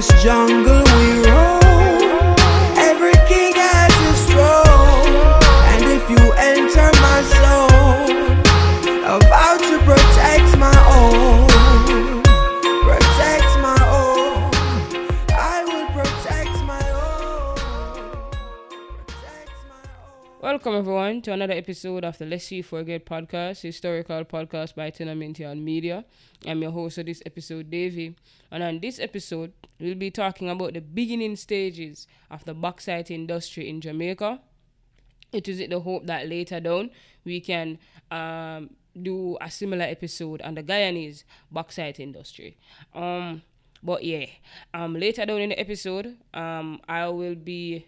this jungle we roam. Every king has his throne, and if you enter my zone, I vow to protect my own. Protect my own. I will protect my own. Protect my own. Welcome everyone to another episode of the Let's See Forget podcast, historical podcast by Tenement Yaad Media. I'm your host of this episode, Davey, and on this episode, we'll be talking about the beginning stages of the bauxite industry in Jamaica. It is the hope that later down, we can do a similar episode on the Guyanese bauxite industry. Later down in the episode, I will be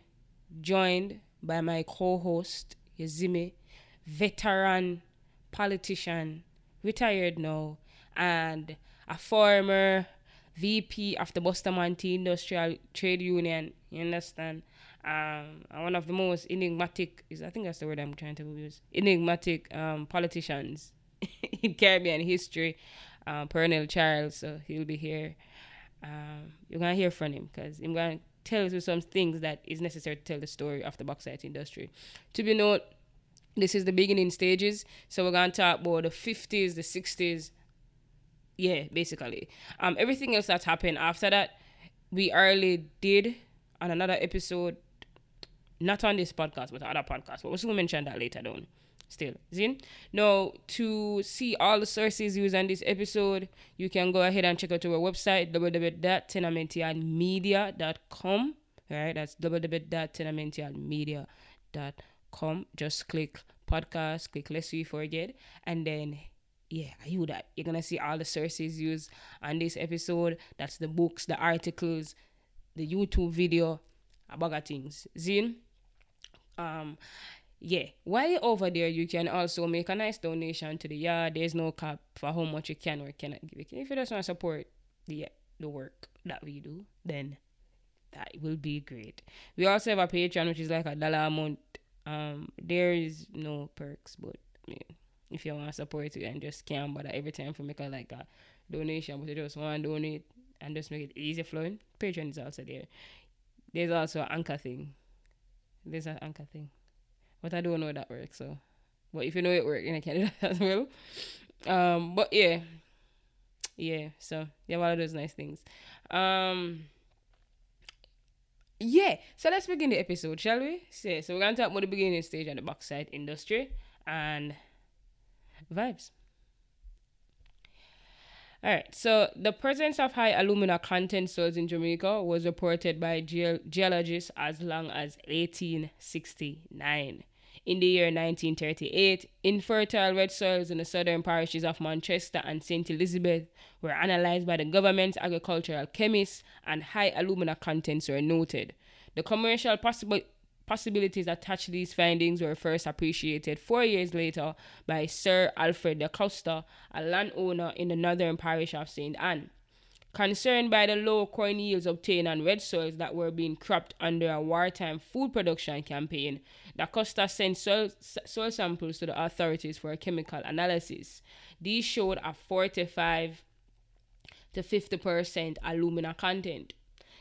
joined by my co-host, Yazime, veteran politician, retired now, and a former VP of the Bustamante Industrial Trade Union, you understand? One of the most enigmatic, I think that's the word I'm trying to use, enigmatic politicians in Caribbean history, Pearnel Charles, so he'll be here. You're going to hear from him because he's going to tell you some things that is necessary to tell the story of the bauxite industry. To be noted, this is the beginning stages, so we're going to talk about the 50s, the 60s, yeah, basically. Everything else that's happened after that, we already did on another episode, not on this podcast, but other podcast. But we'll still mention that later on. Still, zin. Now, to see all the sources used on this episode, you can go ahead and check out our website, www.tenementyaadmedia.com. All right, that's www.tenementyaadmedia.com. Just click podcast, click Let's See Forget, and then... yeah, I do that. You're going to see all the sources used on this episode. That's the books, the articles, the YouTube video, a bag of things. Zin? While you're over there, you can also make a nice donation to the yard. There's no cap for how much you can or cannot give. If you just want to support the work that we do, then that will be great. We also have a Patreon, which is like $1 a month. There is no perks, but... yeah. If you want to support it and just can't bother every time for make a, like a donation, but you just want to donate and just make it easy flowing, Patreon is also there. There's also an anchor thing. But I don't know that works, so. But if you know it works, you can do that as well. So you have all of those nice things. So let's begin the episode, shall we? So we're going to talk about the beginning stage of the bauxite industry and... vibes. All right, so the presence of high alumina content soils in Jamaica was reported by geologists as long as 1869. In the year 1938, infertile red soils in the southern parishes of Manchester and St. Elizabeth were analyzed by the government's agricultural chemists, and high alumina contents were noted. The commercial possibilities attached to these findings were first appreciated 4 years later by Sir Alfred de Costa, a landowner in the northern parish of St. Anne. Concerned by the low corn yields obtained on red soils that were being cropped under a wartime food production campaign, de Costa sent soil samples to the authorities for a chemical analysis. These showed a 45 to 50% alumina content.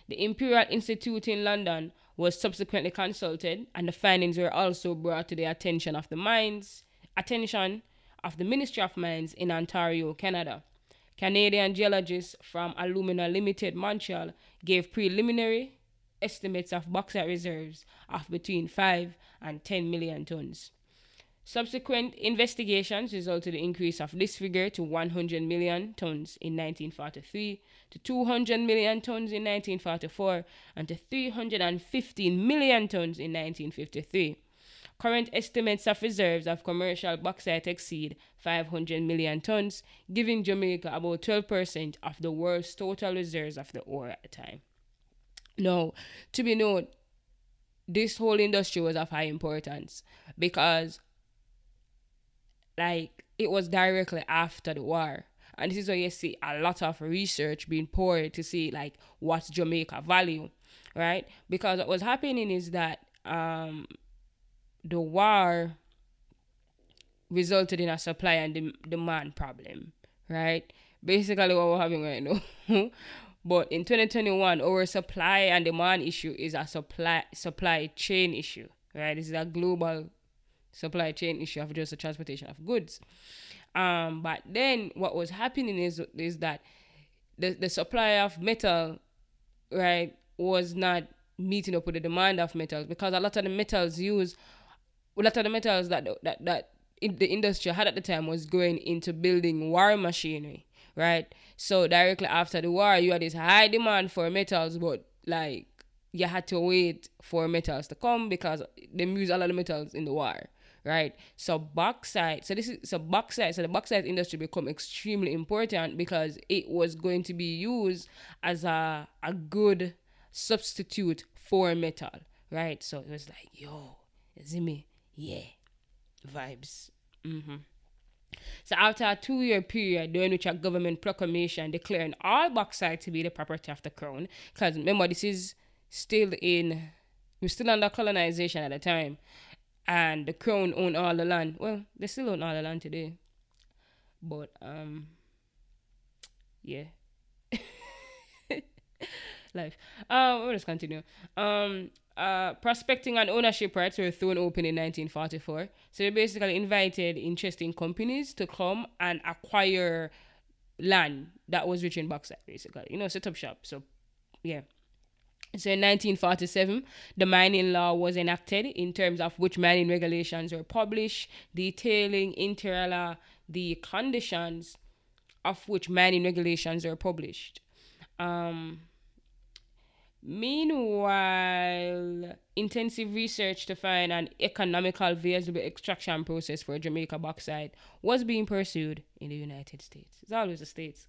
The Imperial Institute in London was subsequently consulted, and the findings were also brought to the attention of the Ministry of Mines in Ontario, Canada. Canadian geologists from Alumina Limited, Montreal, gave preliminary estimates of bauxite reserves of between 5 and 10 million tons. Subsequent investigations resulted in an increase of this figure to 100 million tons in 1943, to 200 million tons in 1944, and to 315 million tons in 1953. Current estimates of reserves of commercial bauxite exceed 500 million tons, giving Jamaica about 12% of the world's total reserves of the ore at the time. Now, to be noted, this whole industry was of high importance because it was directly after the war. And this is where you see a lot of research being poured to see, what's Jamaica value, right? Because what was happening is that the war resulted in a supply and demand problem, right? Basically what we're having right now But in 2021, our supply and demand issue is a supply chain issue, right? This is a global supply chain issue of just the transportation of goods. But then what was happening is that the supply of metal, right, was not meeting up with the demand of metals, because a lot of the metals that the industry had at the time was going into building war machinery, right? So directly after the war, you had this high demand for metals, but like you had to wait for metals to come because they used a lot of metals in the war, right? So bauxite, so the bauxite industry become extremely important because it was going to be used as a good substitute for metal, right? So it was like, yo, Zimmy, yeah, vibes. Mm-hmm. So after a 2-year period during which a government proclamation declaring all bauxite to be the property of the crown, because remember, this is we're still under colonization at the time, and the crown owned all the land. Well, they still own all the land today, but yeah. Life. We'll just continue. Prospecting and ownership rights were thrown open in 1944. So they basically invited interesting companies to come and acquire land that was rich in bauxite, basically. You know, set up shop. So, yeah. So in 1947, the mining law was enacted, in terms of which mining regulations were published, detailing interella the conditions of which mining regulations were published. Meanwhile, intensive research to find an economical viable extraction process for Jamaica bauxite was being pursued in the United States. It's always the States.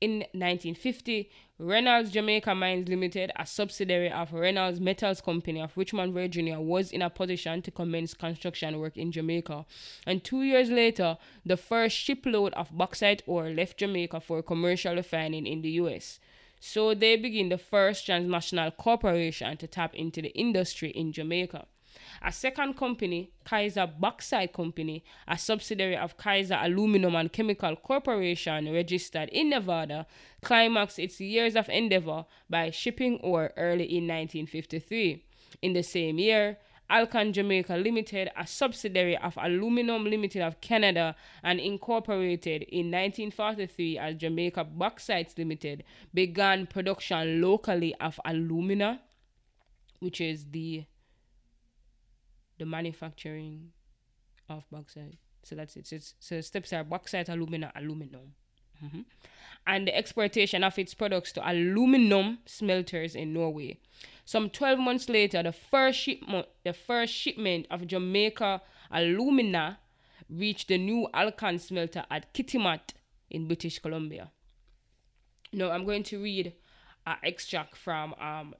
In 1950, Reynolds Jamaica Mines Limited, a subsidiary of Reynolds Metals Company of Richmond, Virginia, was in a position to commence construction work in Jamaica. And 2 years later, the first shipload of bauxite ore left Jamaica for commercial refining in the U.S., so they begin the first transnational corporation to tap into the industry in Jamaica. A second company, Kaiser Bauxite Company, a subsidiary of Kaiser Aluminum and Chemical Corporation, registered in Nevada, climaxed its years of endeavor by shipping ore early in 1953. In the same year, Alcan Jamaica Limited, a subsidiary of Aluminum Limited of Canada and incorporated in 1943 as Jamaica Bauxite Limited, began production locally of alumina, which is the manufacturing of bauxite. So that's it. So steps are bauxite, alumina, aluminum. Mm-hmm. And the exportation of its products to aluminum smelters in Norway. Some 12 months later, the first shipment of Jamaica alumina reached the new Alcan smelter at Kitimat in British Columbia. Now I'm going to read an extract from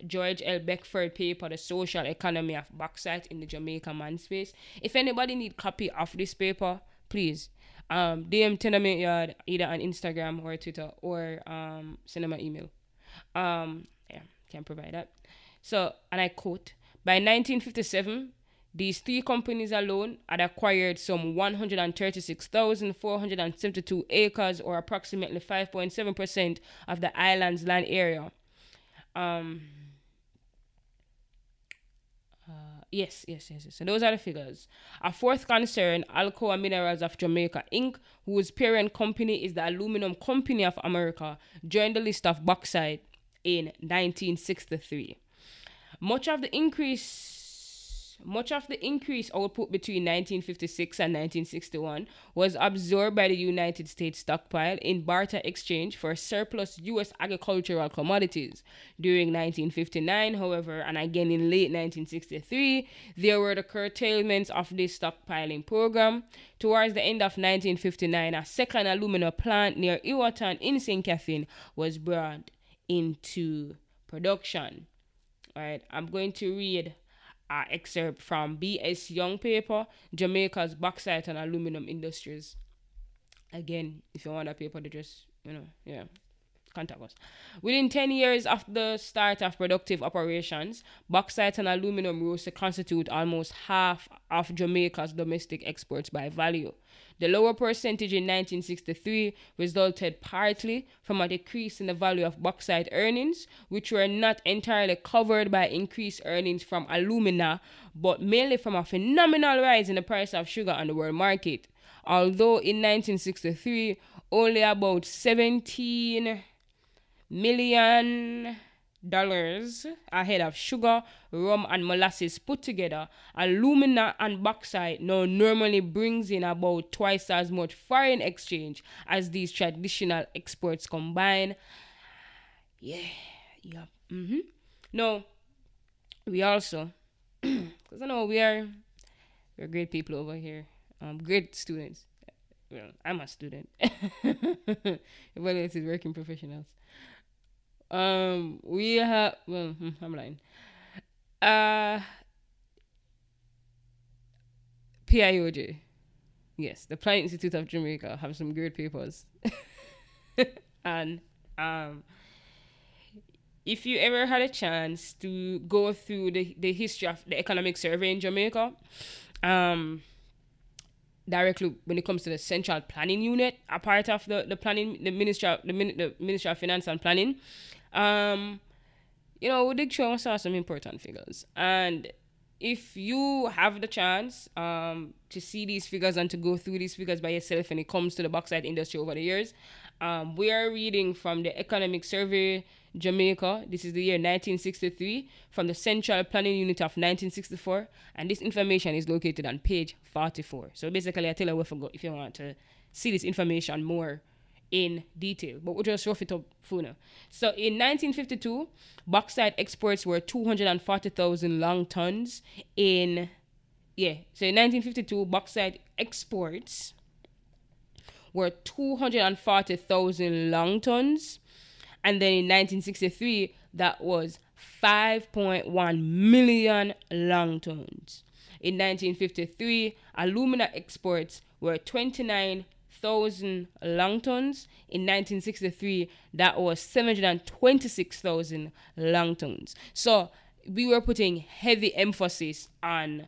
George L. Beckford paper, The Social Economy of Bauxite in the Jamaica Man Space. If anybody need copy of this paper, please DM Tenement Yaad either on Instagram or Twitter, or send them an email. Yeah, can provide that. So, and I quote, by 1957, these three companies alone had acquired some 136,472 acres, or approximately 5.7% of the island's land area. Yes. So those are the figures. A fourth concern, Alcoa Minerals of Jamaica Inc., whose parent company is the Aluminum Company of America, joined the list of bauxite in 1963. Much of the increased output between 1956 and 1961 was absorbed by the United States stockpile in barter exchange for surplus U.S. agricultural commodities. During 1959, however, and again in late 1963, there were the curtailments of this stockpiling program. Towards the end of 1959, a second alumina plant near Iwatan in St. Catherine was brought into production. All right, I'm going to read an excerpt from B.S. Young paper, Jamaica's Bauxite and Aluminum Industries. Again, if you want that paper, just, you know, yeah. contact us. Within 10 years of the start of productive operations, bauxite and aluminum rose to constitute almost half of Jamaica's domestic exports by value. The lower percentage in 1963 resulted partly from a decrease in the value of bauxite earnings, which were not entirely covered by increased earnings from alumina, but mainly from a phenomenal rise in the price of sugar on the world market. Although in 1963, only about $17 million ahead of sugar, rum, and molasses put together, alumina and bauxite now normally brings in about twice as much foreign exchange as these traditional exports combined. Now, we also, because I know we're great people over here, great students. Well, I'm a student. Everybody else is working professionals. PIOJ. Yes, the Planning Institute of Jamaica have some great papers. And if you ever had a chance to go through the history of the economic survey in Jamaica, directly when it comes to the central planning unit, a part of the planning, the Ministry of Finance and Planning, we did show us some important figures. And if you have the chance to see these figures and to go through these figures by yourself when it comes to the bauxite industry over the years, we are reading from the Economic Survey Jamaica. This is the year 1963, from the Central Planning Unit of 1964, and this information is located on page 44. So basically, I tell you where to go if you want to see this information more in detail, but we'll just rough it up for now. So in 1952, bauxite exports were 240,000 long tons. So in 1952, bauxite exports were 240,000 long tons, and then in 1963, that was 5.1 million long tons. In 1953, alumina exports were 29,000 long tons. In 1963, that was 726,000 long tons. So we were putting heavy emphasis on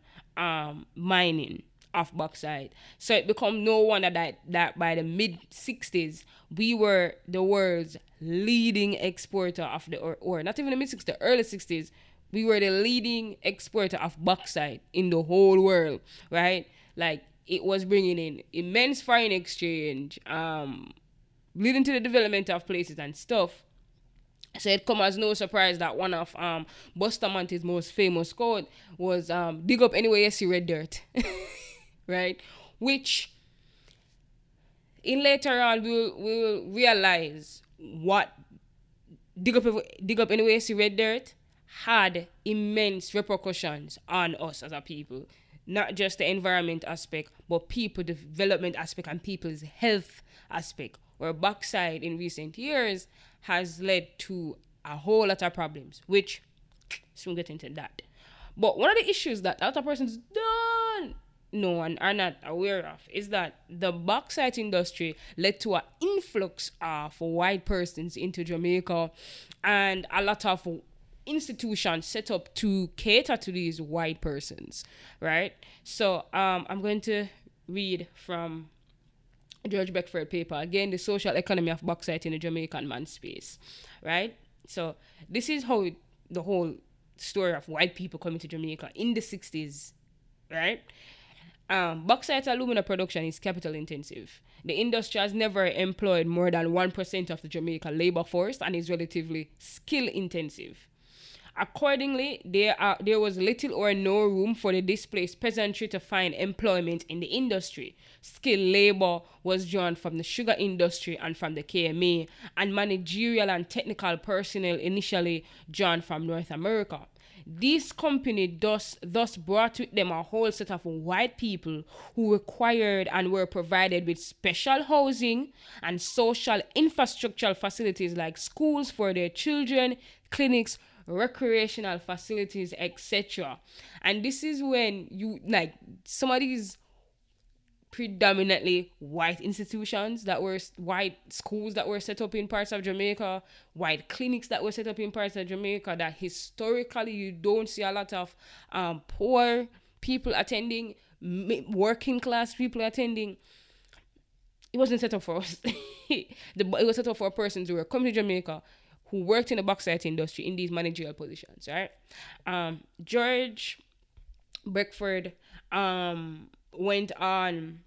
mining of bauxite. So it become no wonder that by the mid 60s, we were the world's leading exporter of the or not even the mid 60s, the early 60s, we were the leading exporter of bauxite in the whole world, right? Like, it was bringing in immense foreign exchange, leading to the development of places and stuff. So it come as no surprise that one of Bustamante's most famous quote was, dig up anywhere you see red dirt, right? Which, in later on, we will realize what dig up anywhere you see red dirt had immense repercussions on us as a people. Not just the environment aspect, but people development aspect and people's health aspect, where bauxite in recent years has led to a whole lot of problems, which soon get into that. But one of the issues that other persons don't know and are not aware of is that the bauxite industry led to an influx of white persons into Jamaica, and a lot of institutions set up to cater to these white persons, right? So I'm going to read from George Beckford paper, again, The Social Economy of Bauxite in the Jamaican Man Space, right? So this is how the whole story of white people coming to Jamaica in the 60s, right? Bauxite alumina production is capital intensive. The industry has never employed more than 1% of the Jamaican labor force and is relatively skill intensive. Accordingly, there was little or no room for the displaced peasantry to find employment in the industry. Skilled labor was drawn from the sugar industry and from the KMA, and managerial and technical personnel initially drawn from North America. This company thus brought with them a whole set of white people who required and were provided with special housing and social infrastructural facilities like schools for their children, clinics, recreational facilities, etc. And this is when you, like, some of these predominantly white institutions that were white schools that were set up in parts of Jamaica, white clinics that were set up in parts of Jamaica, that historically you don't see a lot of poor people attending, working class people attending. It wasn't set up for us. It was set up for persons who were coming to Jamaica, who worked in the bauxite industry in these managerial positions, right? George Beckford went on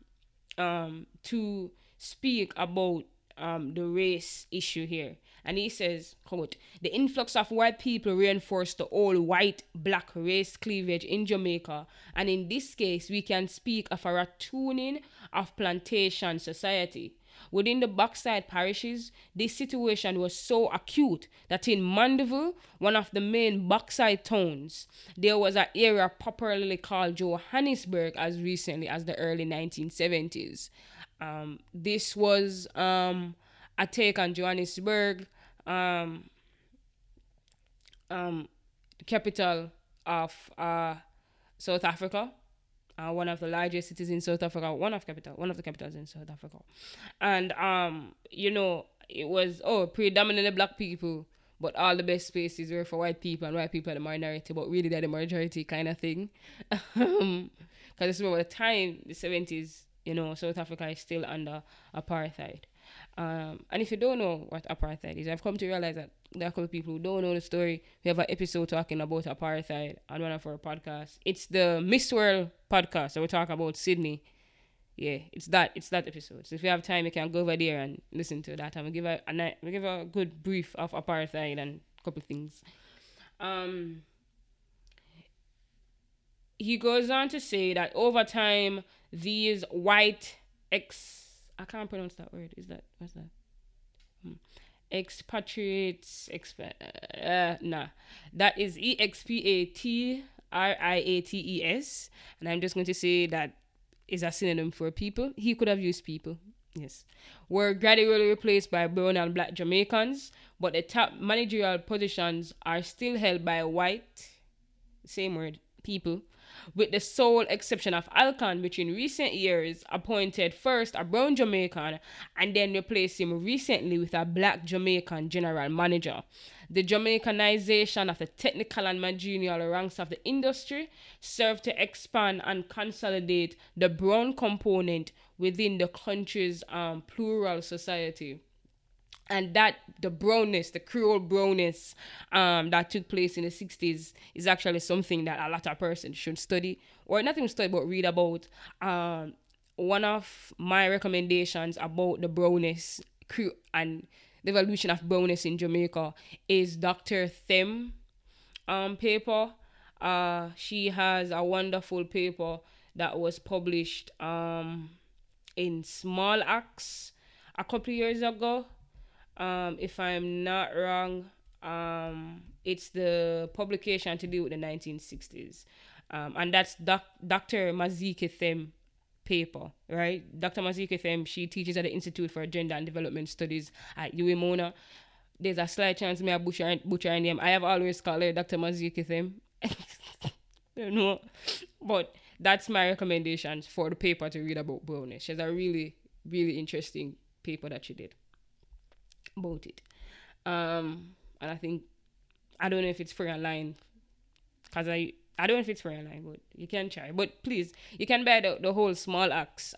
to speak about the race issue here. And he says, quote, "The influx of white people reinforced the old white-black race cleavage in Jamaica. And in this case, we can speak of a rattooning of plantation society. Within the bauxite parishes, this situation was so acute that in Mandeville, one of the main bauxite towns, there was an area popularly called Johannesburg as recently as the early 1970s. This was a take on Johannesburg, capital of South Africa. One of the largest cities in South Africa, one of the capitals in South Africa. And, you know, it was, predominantly black people, but all the best spaces were for white people, and white people are the minority, but really they're the majority kind of thing. Because this remember the time, the 70s, you know, South Africa is still under apartheid. And if you don't know what apartheid is, I've come to realize that there are a couple of people who don't know the story. We have an episode talking about apartheid on one of our podcasts. It's the Miss World podcast that we talk about Sydney. Yeah, it's that episode. So if you have time, you can go over there and listen to that. And we give a good brief of apartheid and a couple of things. He goes on to say that over time, these white I can't pronounce that word. Expatriates. That is E-X-P-A-T-R-I-A-T-E-S. And I'm just going to say that is a synonym for people. He could have used people. Yes. Were gradually replaced by brown and black Jamaicans, but the top managerial positions are still held by white, same word, people, with the sole exception of Alcan, which in recent years appointed first a brown Jamaican and then replaced him recently with a black Jamaican general manager. The Jamaicanization of the technical and managerial ranks of the industry served to expand and consolidate the brown component within the country's plural society. And that the brownness, the cruel brownness that took place in the 60s is actually something that a lot of persons should study, or nothing to study but read about. One of my recommendations about the brownness and the evolution of brownness in Jamaica is Dr. Thame paper. She has a wonderful paper that was published in Small Axe a couple of years ago. If I'm not wrong, it's the publication to do with the 1960s. And that's Dr. Mazike Thame paper, right? Dr. Mazike Thame, she teaches at the Institute for Gender and Development Studies at UWI Mona. There's a slight chance me I butcher her name. I have always called her Dr. Mazike Thame. You know, but that's my recommendations for the paper to read about brownness. She has a really, really interesting paper that she did about it, and I think I don't know if it's free online, because I don't know if it's free online, but you can try. But please, you can buy the whole Small Axe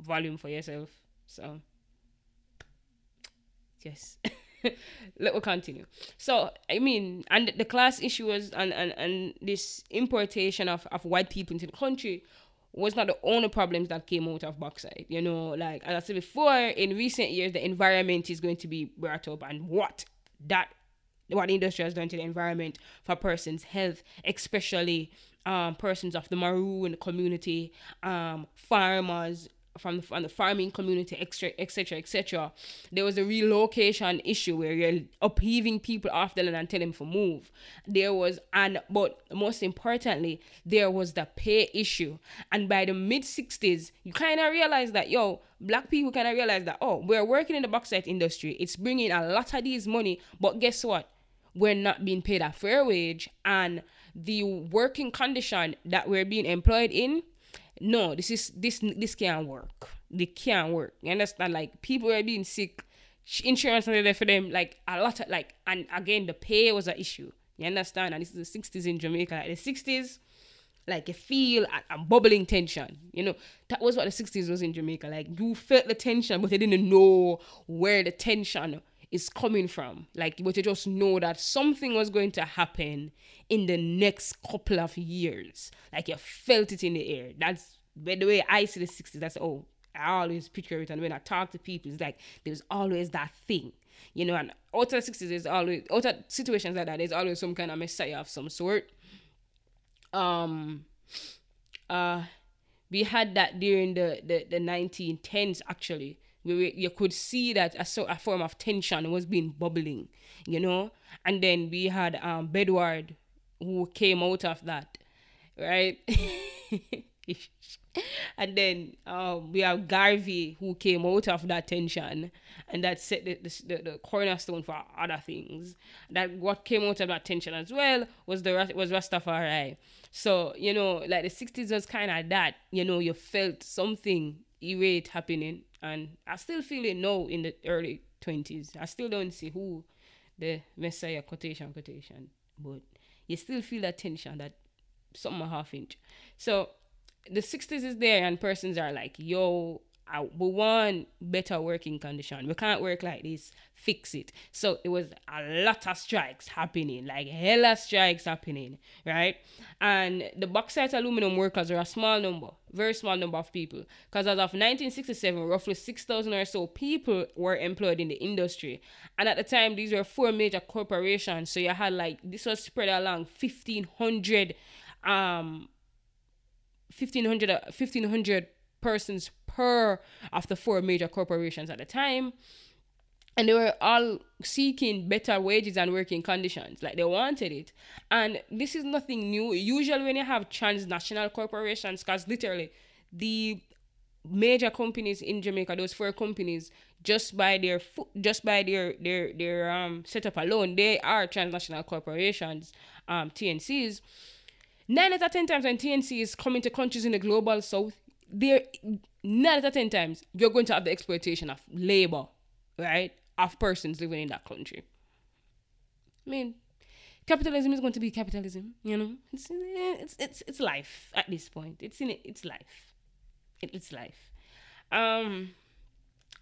volume for yourself. So yes, let me continue. So I mean, and the class issue was and this importation of white people into the country was not the only problems that came out of bauxite. You know, like as I said before, in recent years, the environment is going to be brought up, and what the industry has done to the environment for persons' health, especially persons of the Maroon community, farmers from the farming community, etc. There was a relocation issue where you're upheaving people off the land and telling them to move. But most importantly, there was the pay issue. And by the mid-60s, you kind of realize that, black people kind of realize that, we're working in the bauxite industry. It's bringing a lot of these money, but guess what? We're not being paid a fair wage, and the working condition that we're being employed in no, this can't work. They can't work. You understand? Like, people are being sick. Insurance not there for them. Like, a lot of, like, and again, the pay was an issue. You understand? And this is the 60s in Jamaica. Like, the 60s, like, you feel a bubbling tension. You know, that was what the 60s was in Jamaica. Like, you felt the tension, but you didn't know where the tension is coming from. Like, but you just know that something was going to happen in the next couple of years. Like, you felt it in the air. That's the way I see the 60s. That's, oh, I always picture it. And when I talk to people, it's like, there's always that thing. You know, and out of the 60s, there's always, out of situations like that, there's always some kind of messiah of some sort. We had that during the 1910s, actually. You could see that a form of tension was being bubbling, you know. And then we had Bedward, who came out of that, right? And then we have Garvey, who came out of that tension, and that set the cornerstone for other things. That what came out of that tension as well was Rastafari. So, you know, like the 60s was kind of that, you know, you felt something irate happening, and I still feel it now in the early 20s. I still don't see who the messiah, quotation, but you still feel that tension, that something a half inch. So the 60s is there, and persons are like, yo, we want better working condition. We can't work like this. Fix it. So it was a lot of strikes happening, like hella strikes happening, right? And the bauxite aluminum workers are a small number, very small number of people, because as of 1967, roughly 6,000 or so people were employed in the industry. And at the time, these were four major corporations. So you had, like, this was spread along 1,500 persons per of the four major corporations at the time, and they were all seeking better wages and working conditions. Like, they wanted it, and this is nothing new. Usually when you have transnational corporations, because literally the major companies in Jamaica, those four companies, just by their setup alone, they are transnational corporations, TNCs. 9 out of 10 times when TNC is coming to countries in the global south, 9 out of 10 times you're going to have the exploitation of labor, right? Of persons living in that country. I mean, capitalism is going to be capitalism, you know. It's life at this point. It's life.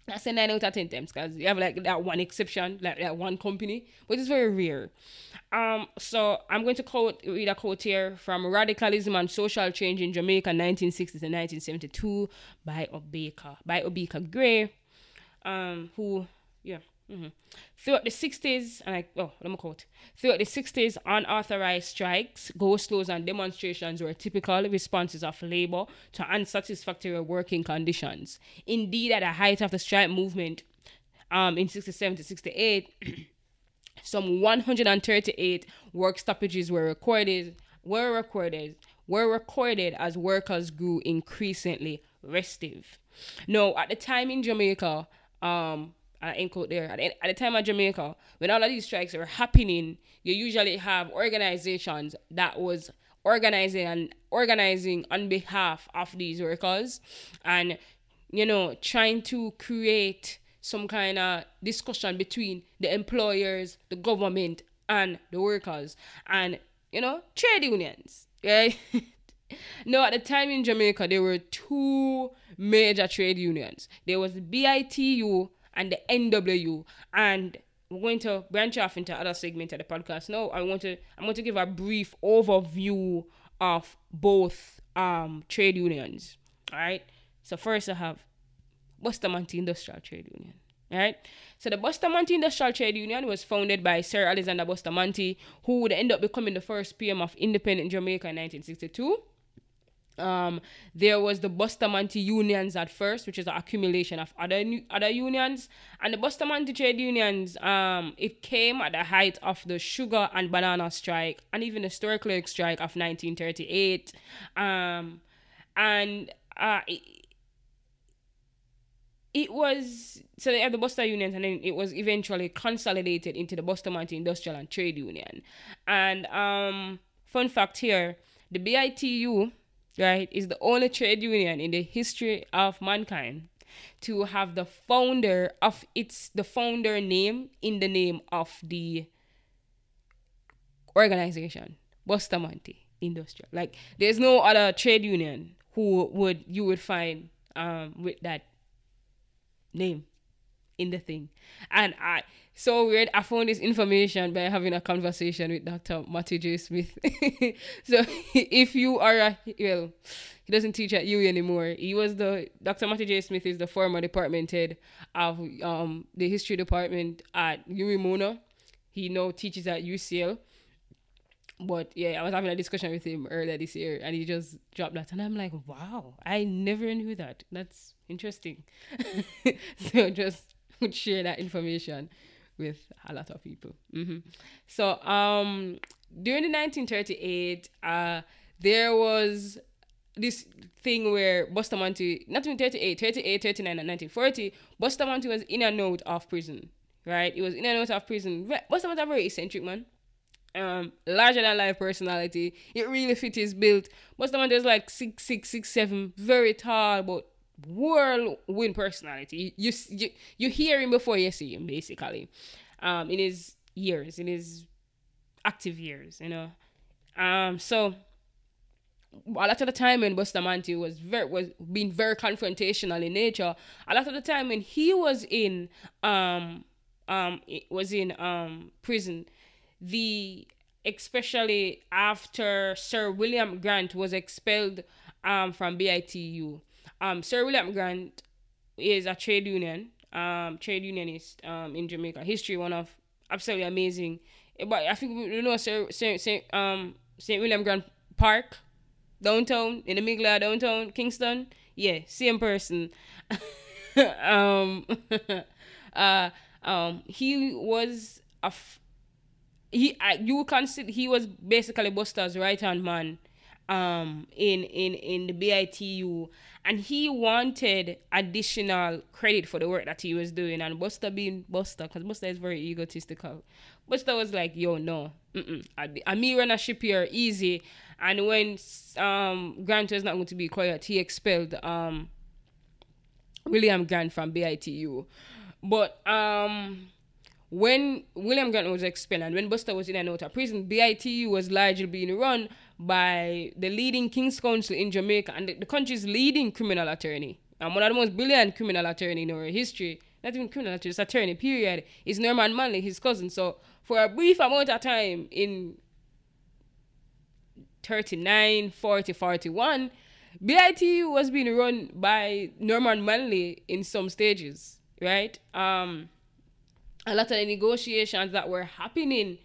I say 9 out of 10 times because you have, like, that one exception, like that one company, which is very rare. So I'm going to read a quote here from Radicalism and Social Change in Jamaica, 1960 to 1972, by Obika Gray, who, yeah. Mm-hmm. Throughout the 60s, throughout the 60s, unauthorized strikes, go-slows, and demonstrations were typical responses of labor to unsatisfactory working conditions. Indeed, at the height of the strike movement, in 67 to 68, some 138 work stoppages were recorded as workers grew increasingly restive. Now, at the time in Jamaica, at the time of Jamaica, when all of these strikes were happening, you usually have organizations that was organizing on behalf of these workers, and, you know, trying to create some kind of discussion between the employers, the government, and the workers, and, you know, trade unions, right? No, at the time in Jamaica, there were two major trade unions. There was the BITU and the NWU, and we're going to branch off into other segments of the podcast now. I'm going to give a brief overview of both trade unions. All right. So first, I have Bustamante Industrial Trade Union. All right. So the Bustamante Industrial Trade Union was founded by Sir Alexander Bustamante, who would end up becoming the first PM of independent Jamaica in 1962. There was the Bustamante unions at first, which is the accumulation of other unions, and the Bustamante trade unions, it came at the height of the sugar and banana strike and even the store clerk strike of 1938, so they had the Buster unions, and then it was eventually consolidated into the Bustamante Industrial and Trade Union. And fun fact here, the BITU right, is the only trade union in the history of mankind to have the founder of its, the founder name in the name of the organization, Bustamante Industrial. Like, there's no other trade union who would, you would find with that name in the thing. And I, so weird, I found this information by having a conversation with Dr. Matthew J. Smith. So if you are a, well, he doesn't teach at UE anymore. He was the, Dr. Matthew J. Smith is the former department head of the history department at UWI Mona. He now teaches at UCL. But yeah, I was having a discussion with him earlier this year and he just dropped that. And I'm like, wow, I never knew that. That's interesting. So just would share that information with a lot of people. Mm-hmm. So during the 1938, there was this thing where Bustamante, not in 38, 39 and 1940, Bustamante was in and out of prison, right? It was in and out of prison. Bustamante was a very eccentric man. Larger than life personality. It really fit his build. Bustamante is like 6'6", 6'7", very tall, but whirlwind personality. You hear him before you see him, basically. In his years, in his active years, you know. So a lot of the time when Bustamante was being very confrontational in nature, a lot of the time when he was in prison, especially after Sir William Grant was expelled from BITU. Sir William Grant is a trade union, trade unionist in Jamaica history, one of absolutely amazing. But I think you know St. William Grant Park, downtown in the middle of downtown Kingston. Yeah, same person. He was a. He was basically Buster's right-hand man in the BITU, and he wanted additional credit for the work that he was doing. And Buster being Buster, because Buster is very egotistical, Buster was like, yo, no, me run a ship here easy. And when Grant was not going to be quiet, he expelled William Grant from BITU. But when William Grant was expelled and when Buster was in and out of prison, BITU was largely being run by the leading King's Counsel in Jamaica and the country's leading criminal attorney. And one of the most brilliant criminal attorney in our history, not even criminal attorney, just attorney, period, is Norman Manley, his cousin. So for a brief amount of time in 39, 40, 41, BITU was being run by Norman Manley in some stages, right? A lot of the negotiations that were happening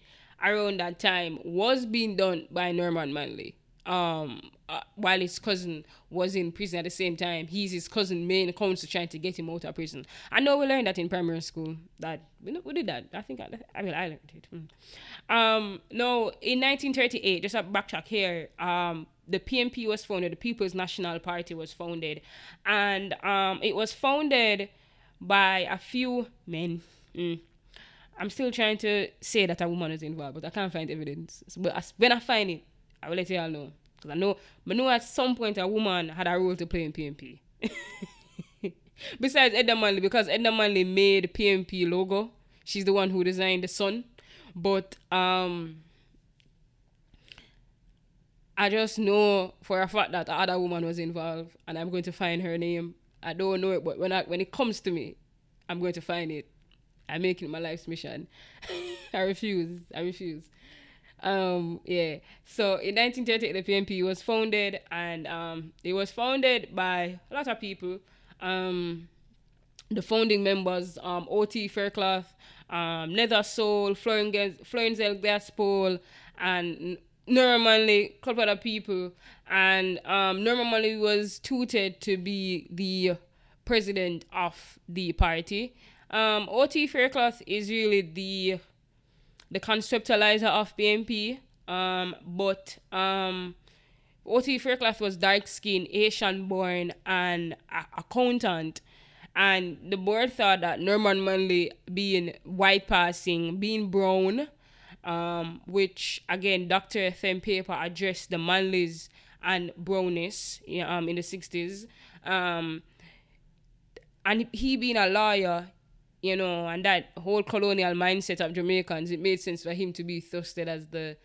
around that time was being done by Norman Manley while his cousin was in prison at the same time. He's his cousin main counsel trying to get him out of prison. I know we learned that in primary school, that we did that. I learned it. No, in 1938, just a backtrack here, the PNP was founded, the People's National Party was founded, and it was founded by a few men. I'm still trying to say that a woman is involved, but I can't find evidence. But when I find it, I will let you all know. Because I know at some point a woman had a role to play in PMP. Besides Edna Manley, because Edna Manley made the PMP logo. She's the one who designed the sun. But I just know for a fact that another woman was involved, and I'm going to find her name. I don't know it, but when it comes to me, I'm going to find it. I make it my life's mission. I refuse. Yeah. So in 1938, the PNP was founded, and it was founded by a lot of people. The founding members, O.T. Fairclough, Nethersole, Florenzel Glasspole, and Norman Manley, a couple other people. And Norman Manley was touted to be the president of the party. O.T. Fairclough is really the conceptualizer of PMP, but O.T. Fairclough was dark-skinned, Asian-born, and accountant, and the board thought that Norman Manley being white-passing, being brown, which, again, Dr. Thame paper addressed the Manleys and brownness in the 60s. And he being a lawyer, you know, and that whole colonial mindset of Jamaicans, it made sense for him to be thrusted as the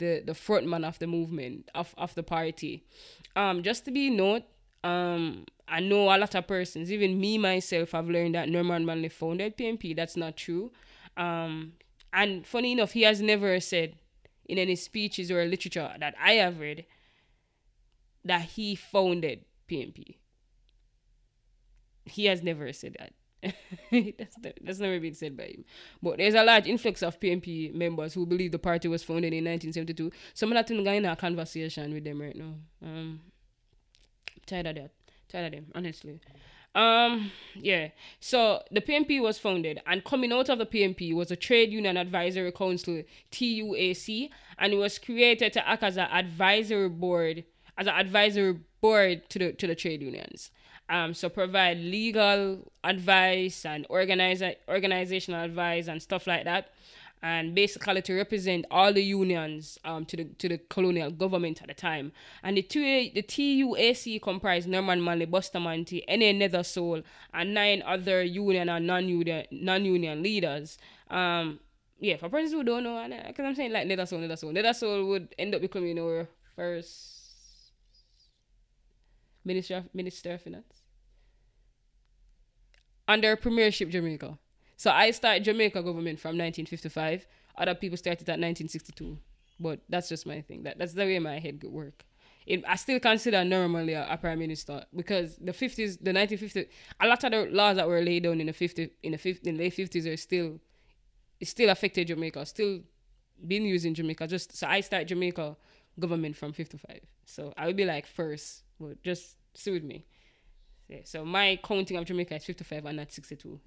frontman of the movement, of the party. Just to be note, I know a lot of persons, even me myself, I've learned that Norman Manley founded PMP. That's not true. And funny enough, he has never said in any speeches or literature that I have read that he founded PMP. He has never said that. That's never been said by him. But there's a large influx of PMP members who believe the party was founded in 1972. Some of that thing going in a conversation with them right now. I'm tired of that. Tired of them, honestly. Yeah. So the PMP was founded, and coming out of the PMP was a Trade Union Advisory Council, TUAC, and it was created to act as an advisory board, to the trade unions. So provide legal advice and organizational advice and stuff like that, and basically to represent all the unions to the colonial government at the time. And the TUAC comprised Norman Manley, Bustamante, Nethersole, and 9 other union and non-union leaders. Yeah, for persons who don't know, because I'm saying like Nethersole would end up becoming our first Minister of Finance under Premiership Jamaica. So I started Jamaica government from 1955. Other people started at 1962, but that's just my thing. That's the way my head could work. I still consider normally a prime minister, because the 50s, the 1950s, a lot of the laws that were laid down in the late 50s are still, it still affected Jamaica, still being used in Jamaica. Just so I started Jamaica government from 55. So I would be like first. But just sit with me. Yeah, so my counting of Jamaica is 55 and not 62.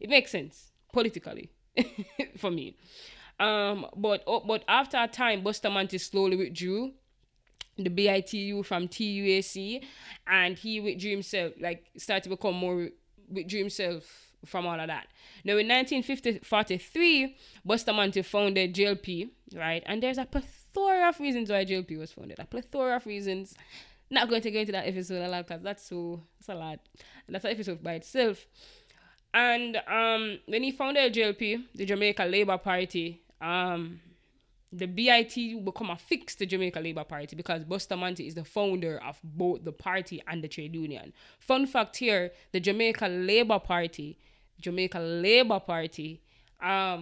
It makes sense politically for me. But after a time, Bustamante slowly withdrew the BITU from TUAC, and he withdrew himself, like started to become more withdrew himself from all of that. Now in 1943, Bustamante founded JLP, right? And there's a plethora of reasons why JLP was founded. A plethora of reasons. Not going to go into that episode a lot, because that's a lot. That's an episode by itself. And when he founded JLP, the Jamaica Labour Party, the BITU become affixed to Jamaica Labour Party because Bustamante is the founder of both the party and the trade union. Fun fact here, the Jamaica Labour Party,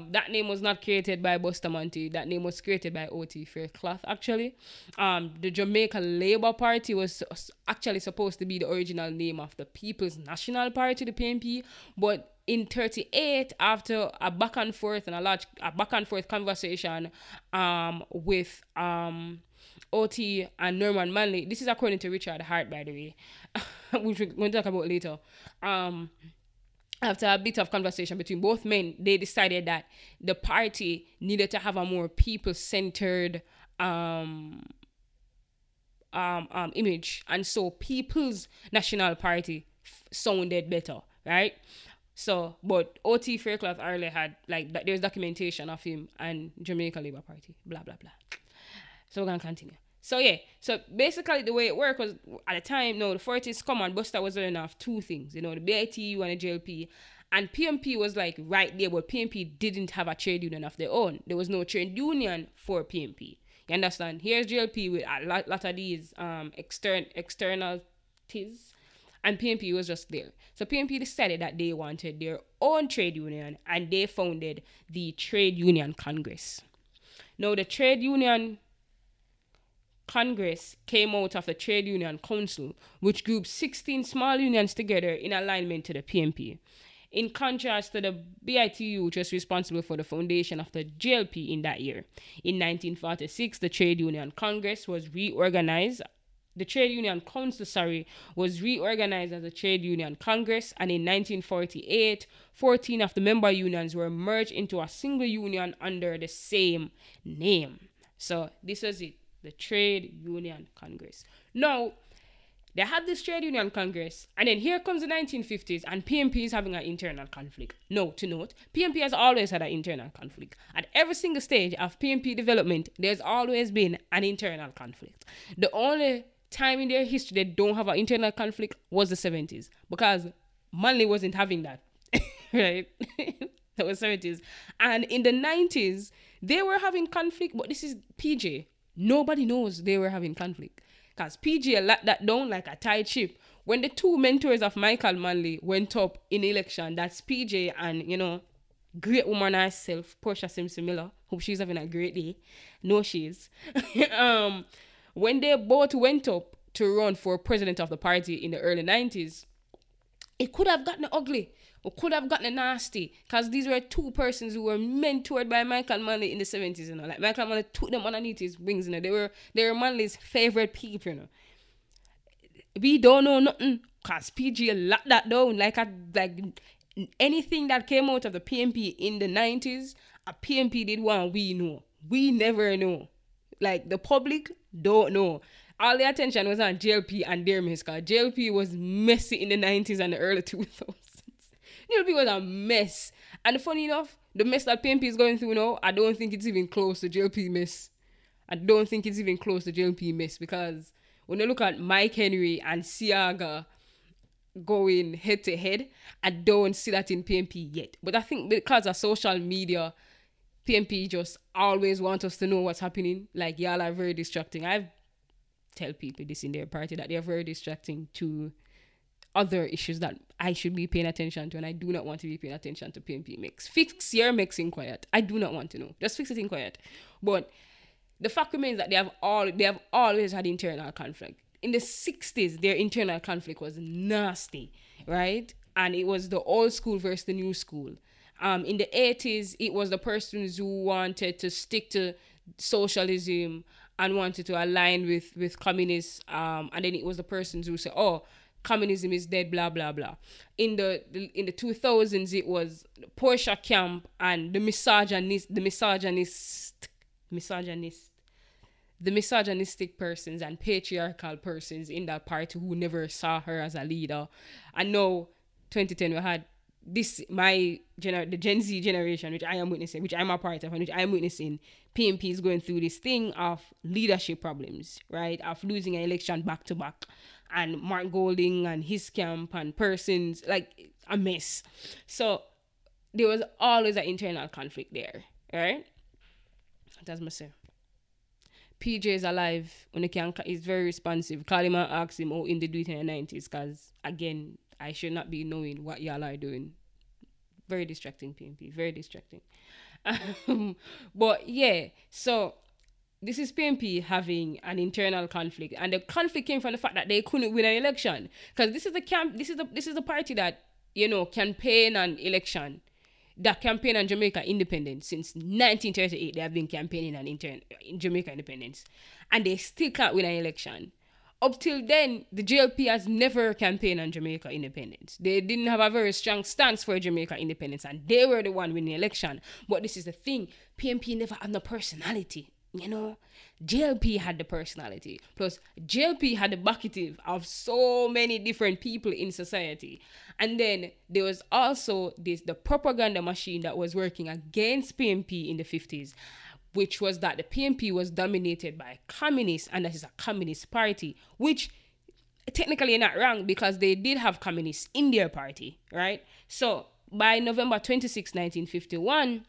that name was not created by Bustamante. That name was created by O.T. Fairclough, actually. The Jamaica Labour Party was actually supposed to be the original name of the People's National Party, the PNP, but in 1938, after a back and forth conversation with O.T. and Norman Manley, this is according to Richard Hart, by the way, which we're going to talk about later. After a bit of conversation between both men, they decided that the party needed to have a more people-centered image. And so People's National Party sounded better, right? So, but O.T. Fairclough earlier had, like, there's documentation of him and Jamaica Labour Party, blah, blah, blah. So we're going to continue. So, yeah. So, basically, the way it worked was, at the time, the 40s come on, Buster was running off two things, the BITU and the JLP. And PMP was, like, right there, but PMP didn't have a trade union of their own. There was no trade union for PMP. You understand? Here's JLP with a lot of these externalities. And PMP was just there. So PMP decided that they wanted their own trade union, and they founded the Trade Union Congress. Now, the Trade Union Congress came out of the Trade Union Council, which grouped 16 small unions together in alignment to the PMP. In contrast to the BITU, which was responsible for the foundation of the JLP in that year. In 1946, the Trade Union Congress was reorganized. The Trade Union Council, was reorganized as the Trade Union Congress, and in 1948, 14 of the member unions were merged into a single union under the same name. So this was it, the Trade Union Congress. Now, They had this Trade Union Congress, and then here comes the 1950s, and PMP is having an internal conflict. Note, PMP has always had an internal conflict. At every single stage of PMP development, there's always been an internal conflict. The only time in their history they don't have an internal conflict was the 70s, because Manley wasn't having that, right? That was 70s. And in the 90s, they were having conflict, but this is PJ. Nobody knows they were having conflict. Because PJ let that down like a tight ship. When the two mentors of Michael Manley went up in election, that's PJ and, you know, great woman herself, Portia Simpson Miller. Hope she's having a great day. No, she is. When they both went up to run for president of the party in the early 90s, it could have gotten ugly. It could have gotten nasty. Because these were two persons who were mentored by Michael Manley in the 70s, you know. Like, Michael Manley took them underneath his wings, you know. They were Manley's favorite people, you know. We don't know nothing. Because PG locked that down. Like anything that came out of the PMP in the 90s, a PMP did one, we know. We never know. Like, the public don't know. All the attention was on JLP and their mess. Because JLP was messy in the 90s and the early 2000s. JLP was a mess. And funny enough, the mess that PMP is going through now, I don't think it's even close to JLP mess. Because when you look at Mike Henry and Siaga going head to head, I don't see that in PMP yet. But I think because of social media, PMP just always want us to know what's happening. Like, y'all are very distracting. I tell people this in their party, that they're very distracting to other issues that I should be paying attention to, and I do not want to be paying attention to PMP mix. Fix your mix in quiet. I do not want to know. Just fix it in quiet. But the fact remains that they have always had internal conflict. In the 60s, their internal conflict was nasty, right? And it was the old school versus the new school. In the 80s, it was the persons who wanted to stick to socialism and wanted to align with communists. And then it was the persons who said, oh, communism is dead, blah, blah, blah. In the 2000s, it was the Portia camp and the misogynistic persons and patriarchal persons in that party who never saw her as a leader. And now, 2010, we had this, the Gen Z generation, which I'm a part of, and which I'm witnessing. PMP is going through this thing of leadership problems, right? Of losing an election back to back, and Mark Golding and his camp and persons, like, a mess. So there was always an internal conflict there, right? That's my say. PJ is alive, when he's very responsive. Kalima asked him how in the do it in the 90s, because again, I should not be knowing what y'all are doing. Very distracting, PMP. Very distracting. But yeah, so this is PMP having an internal conflict, and the conflict came from the fact that they couldn't win an election, because this is the camp. This is the party that, you know, campaign on election, that campaign on Jamaica independence since 1938. They have been campaigning on in Jamaica independence, and they still can't win an election. Up till then, the JLP has never campaigned on Jamaica independence. They didn't have a very strong stance for Jamaica independence, and they were the one winning the election. But this is the thing, PMP never had no personality, you know? JLP had the personality. Plus, JLP had the backing of so many different people in society. And then there was also the propaganda machine that was working against PMP in the 50s. Which was that the PMP was dominated by communists, and that is a communist party, which technically you're not wrong, because they did have communists in their party, right? So by November 26, 1951,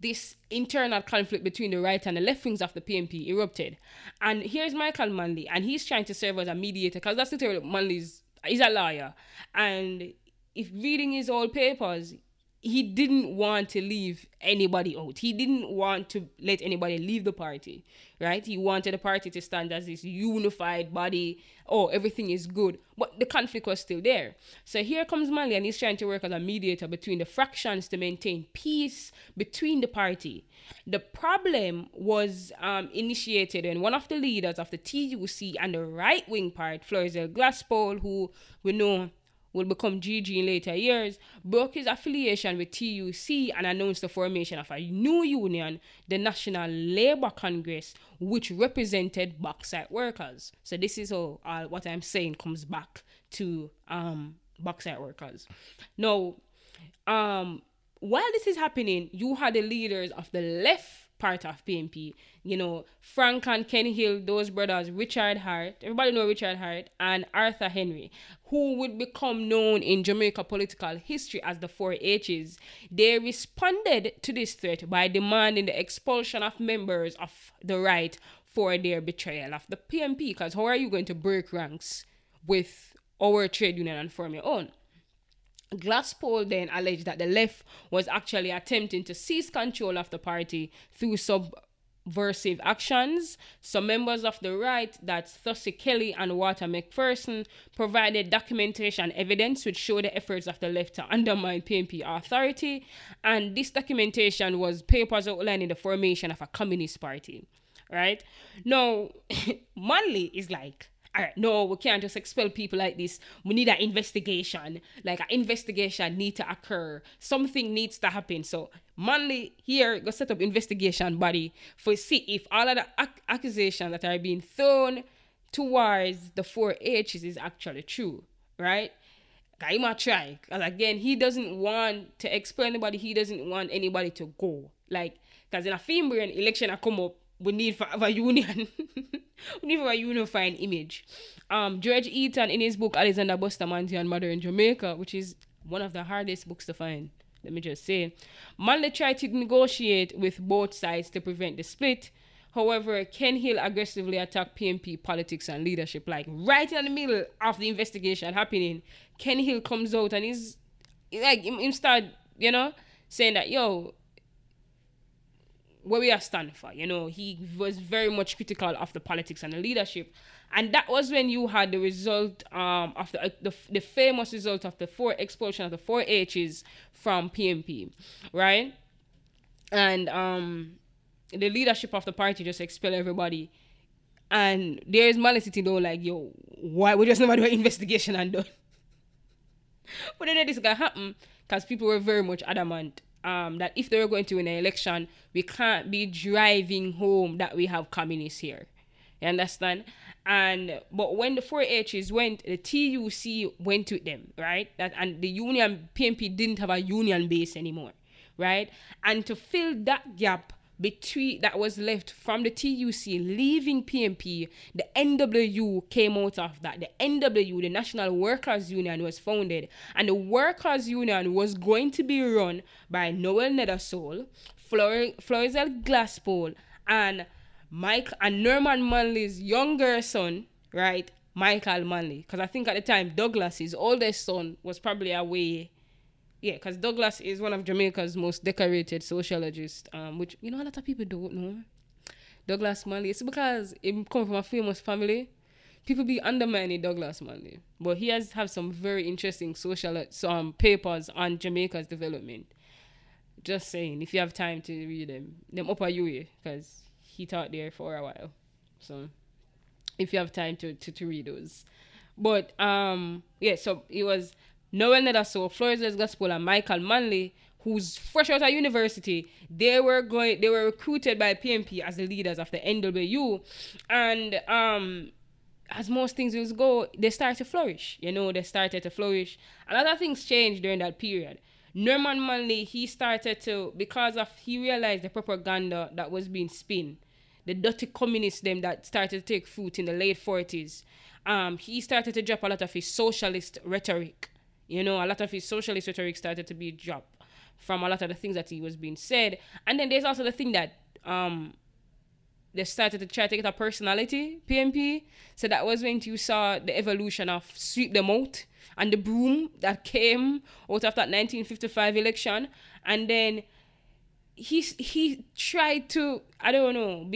this internal conflict between the right and the left wings of the PMP erupted. And here's Michael Manley, and he's trying to serve as a mediator, because that's literally Manley's, he's a lawyer. And if reading his old papers, he didn't want to leave anybody out. He didn't want to let anybody leave the party, right? He wanted the party to stand as this unified body. Oh, everything is good. But the conflict was still there. So here comes Manley, and he's trying to work as a mediator between the fractions to maintain peace between the party. The problem was initiated when one of the leaders of the TUC and the right-wing part, Florenzel Glasspole, who we know will become GG in later years, broke his affiliation with TUC and announced the formation of a new union, the National Labour Congress, which represented bauxite workers. So this is all what I'm saying comes back to bauxite workers. Now, while this is happening, you had the leaders of the left part of PMP, you know, Frank and Ken Hill, those brothers, Richard Hart, everybody know Richard Hart, and Arthur Henry, who would become known in Jamaica political history as the Four H's. They responded to this threat by demanding the expulsion of members of the right for their betrayal of the PMP, because how are you going to break ranks with our trade union and form your own? Glasspole then alleged that the left was actually attempting to seize control of the party through subversive actions. Some members of the right, that's Thursey Kelly and Walter McPherson, provided documentation and evidence which showed the efforts of the left to undermine PMP authority, and this documentation was papers outlining the formation of a communist party. Right? Now, Manley is like, all right, no, we can't just expel people like this. We need an investigation. Like, an investigation needs to occur. Something needs to happen. So Manley here go set up investigation body for see if all of the accusations that are being thrown towards the Four H's is actually true, right? He might try. Because again, he doesn't want to expel anybody. He doesn't want anybody to go. Like, because in a February election I come up, we need for a union. We need for a unified image. George Eaton, in his book Alexander Bustamante and Mother in Jamaica, which is one of the hardest books to find, let me just say, Manley tried to negotiate with both sides to prevent the split. However, Ken Hill aggressively attacked PMP politics and leadership. Like, right in the middle of the investigation happening, Ken Hill comes out and he's like, him start, you know, saying that, yo, what we are standing for, you know, he was very much critical of the politics and the leadership. And that was when you had the result of the famous result of the expulsion of the Four H's from PMP, right? And the leadership of the party just expelled everybody. And there is Manley sitting there like, yo, why we just never do an investigation and done? But then this is gonna happen because people were very much adamant that if they were going to win an election, we can't be driving home that we have communists here. You understand? And but when the Four H's went, the TUC went with them, right? That and the union PMP didn't have a union base anymore, right? And to fill that gap between that was left from the TUC leaving PMP, the NWU came out of that. The NWU, the National Workers Union, was founded, and the Workers Union was going to be run by Noel Nethersole, Florenzel Glasspole, and Norman Manley's younger son, right, Michael Manley. Because I think at the time Douglas, his oldest son, was probably away. Yeah, because Douglas is one of Jamaica's most decorated sociologists, which, you know, a lot of people don't know. Douglas Manley, it's because he comes from a famous family. People be undermining Douglas Manley. But he has have some very interesting social papers on Jamaica's development. Just saying, if you have time to read them upper UA, because he taught there for a while. So, if you have time to read those. But, yeah, so it was Noel Nethersole, Florenzel Glasspole, and Michael Manley, who's fresh out of university, they were recruited by PMP as the leaders of the NWU. And as most things will go, they started to flourish. You know, they started to flourish. A lot of things changed during that period. Norman Manley, he started to, he realized the propaganda that was being spun, the dirty communists them that started to take fruit in the late 40s. He started to drop a lot of his socialist rhetoric. You know, a lot of his socialist rhetoric started to be dropped from a lot of the things that he was being said. And then there's also the thing that they started to try to get a personality, PMP. So that was when you saw the evolution of Sweep Them Out and the broom that came out of that 1955 election. And then he tried to, I don't know,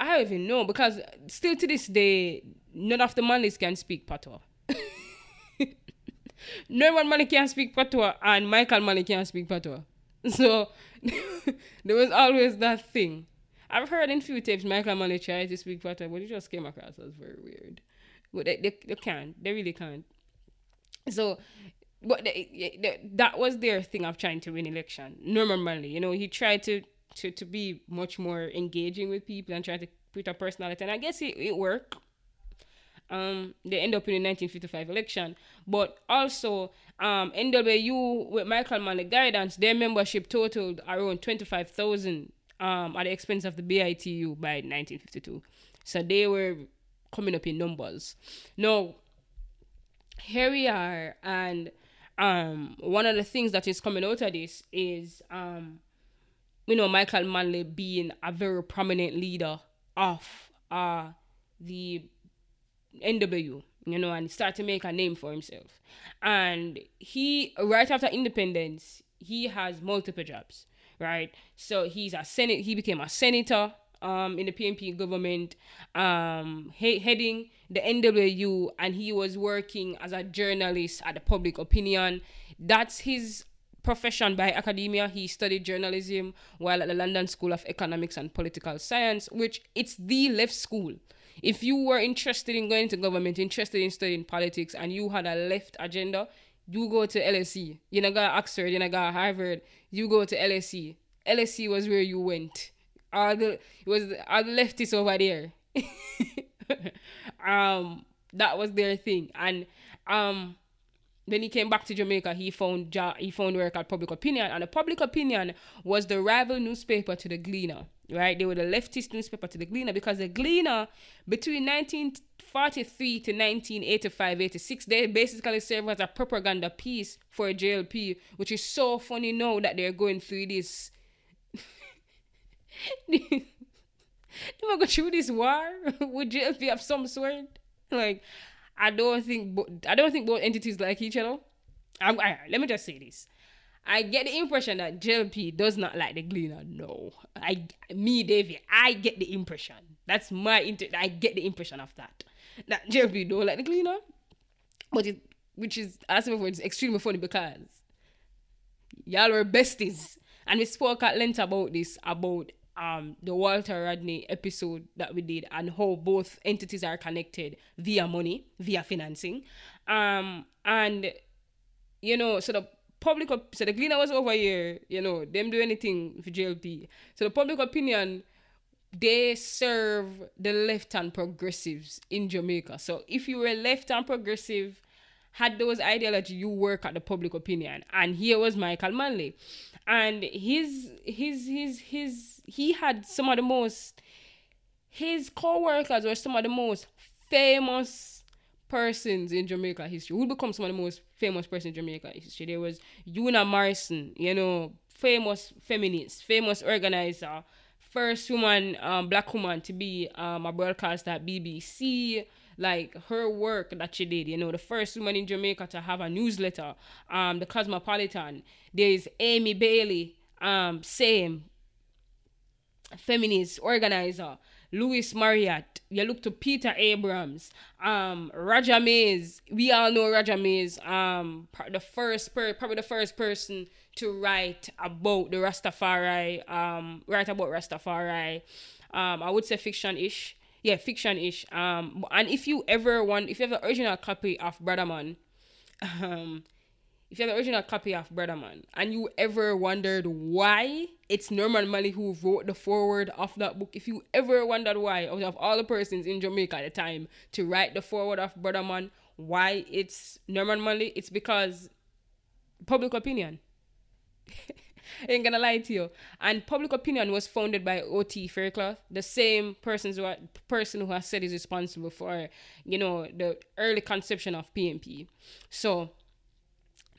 I don't even know, because still to this day, none of the Manleys can speak Patois. Norman Manley can't speak Patois and Michael Manley can't speak Patois. So there was always that thing. I've heard in few tapes Michael Manley tried to speak Patois, but it just came across as very weird. But they can't. They really can't. So, but that was their thing of trying to win election. Norman Manley, you know, he tried to be much more engaging with people and try to put a personality, and I guess it worked. They end up in the 1955 election, but also NWU with Michael Manley guidance, their membership totaled around 25,000 at the expense of the BITU by 1952. So they were coming up in numbers. Now, here we are, and one of the things that is coming out of this is, you know, Michael Manley being a very prominent leader of the NWU, you know, and start to make a name for himself. And he, right after independence, he has multiple jobs, right? So he's a senate. He became a senator in the PNP government, heading the NWU, and he was working as a journalist at the Public Opinion. That's his profession by academia. He studied journalism while at the London School of Economics and Political Science, which it's the left school. If you were interested in going to government, interested in studying politics, and you had a left agenda, you go to LSE. You don't go to Oxford, you don't go to Harvard, you go to LSE. LSE was where you went. All the leftists over there. That was their thing. And when he came back to Jamaica, he found work at Public Opinion, and the Public Opinion was the rival newspaper to the Gleaner. Right, they were the leftist newspaper to the Gleaner, because the Gleaner, between 1943 to 1985-86, they basically served as a propaganda piece for JLP, which is so funny now that they're going through this. They might go through this war with JLP of some sort. Like, I don't think both entities like each other. Let me just say this. I get the impression that JLP does not like the Gleaner. No. I get the impression. That's my I get the impression of that. That JLP don't like the Gleaner. But it's extremely funny, because y'all were besties. And we spoke at length about this, about the Walter Rodney episode that we did, and how both entities are connected via money, via financing. And you know, so the Gleaner was over here, you know, them do anything for JLP. So the Public Opinion, they serve the left and progressives in Jamaica. So if you were left and progressive, had those ideology, you work at the Public Opinion. And here was Michael Manley. And he had some of the most, his co-workers were some of the most famous persons in Jamaica history. Who become some of the most famous persons in Jamaica history? There was Una Morrison, you know, famous feminist, famous organizer, first woman, black woman to be a broadcaster at BBC. Like, her work that she did, you know, the first woman in Jamaica to have a newsletter, the Cosmopolitan. There's Amy Bailey, same feminist organizer. Louis Marriott, you look to Peter Abrams, Roger Mays. We all know Roger Mays, probably the first person to write about the Rastafari, I would say fiction-ish. Yeah, fiction-ish. And if you have the original copy of Brotherman, and you ever wondered why it's Norman Manley who wrote the foreword of that book, if you ever wondered why, out of all the persons in Jamaica at the time to write the foreword of Brotherman, why it's Norman Manley, it's because Public Opinion. Ain't gonna lie to you. And Public Opinion was founded by O.T. Fairclough, the same person who has said is responsible for, you know, the early conception of PNP. So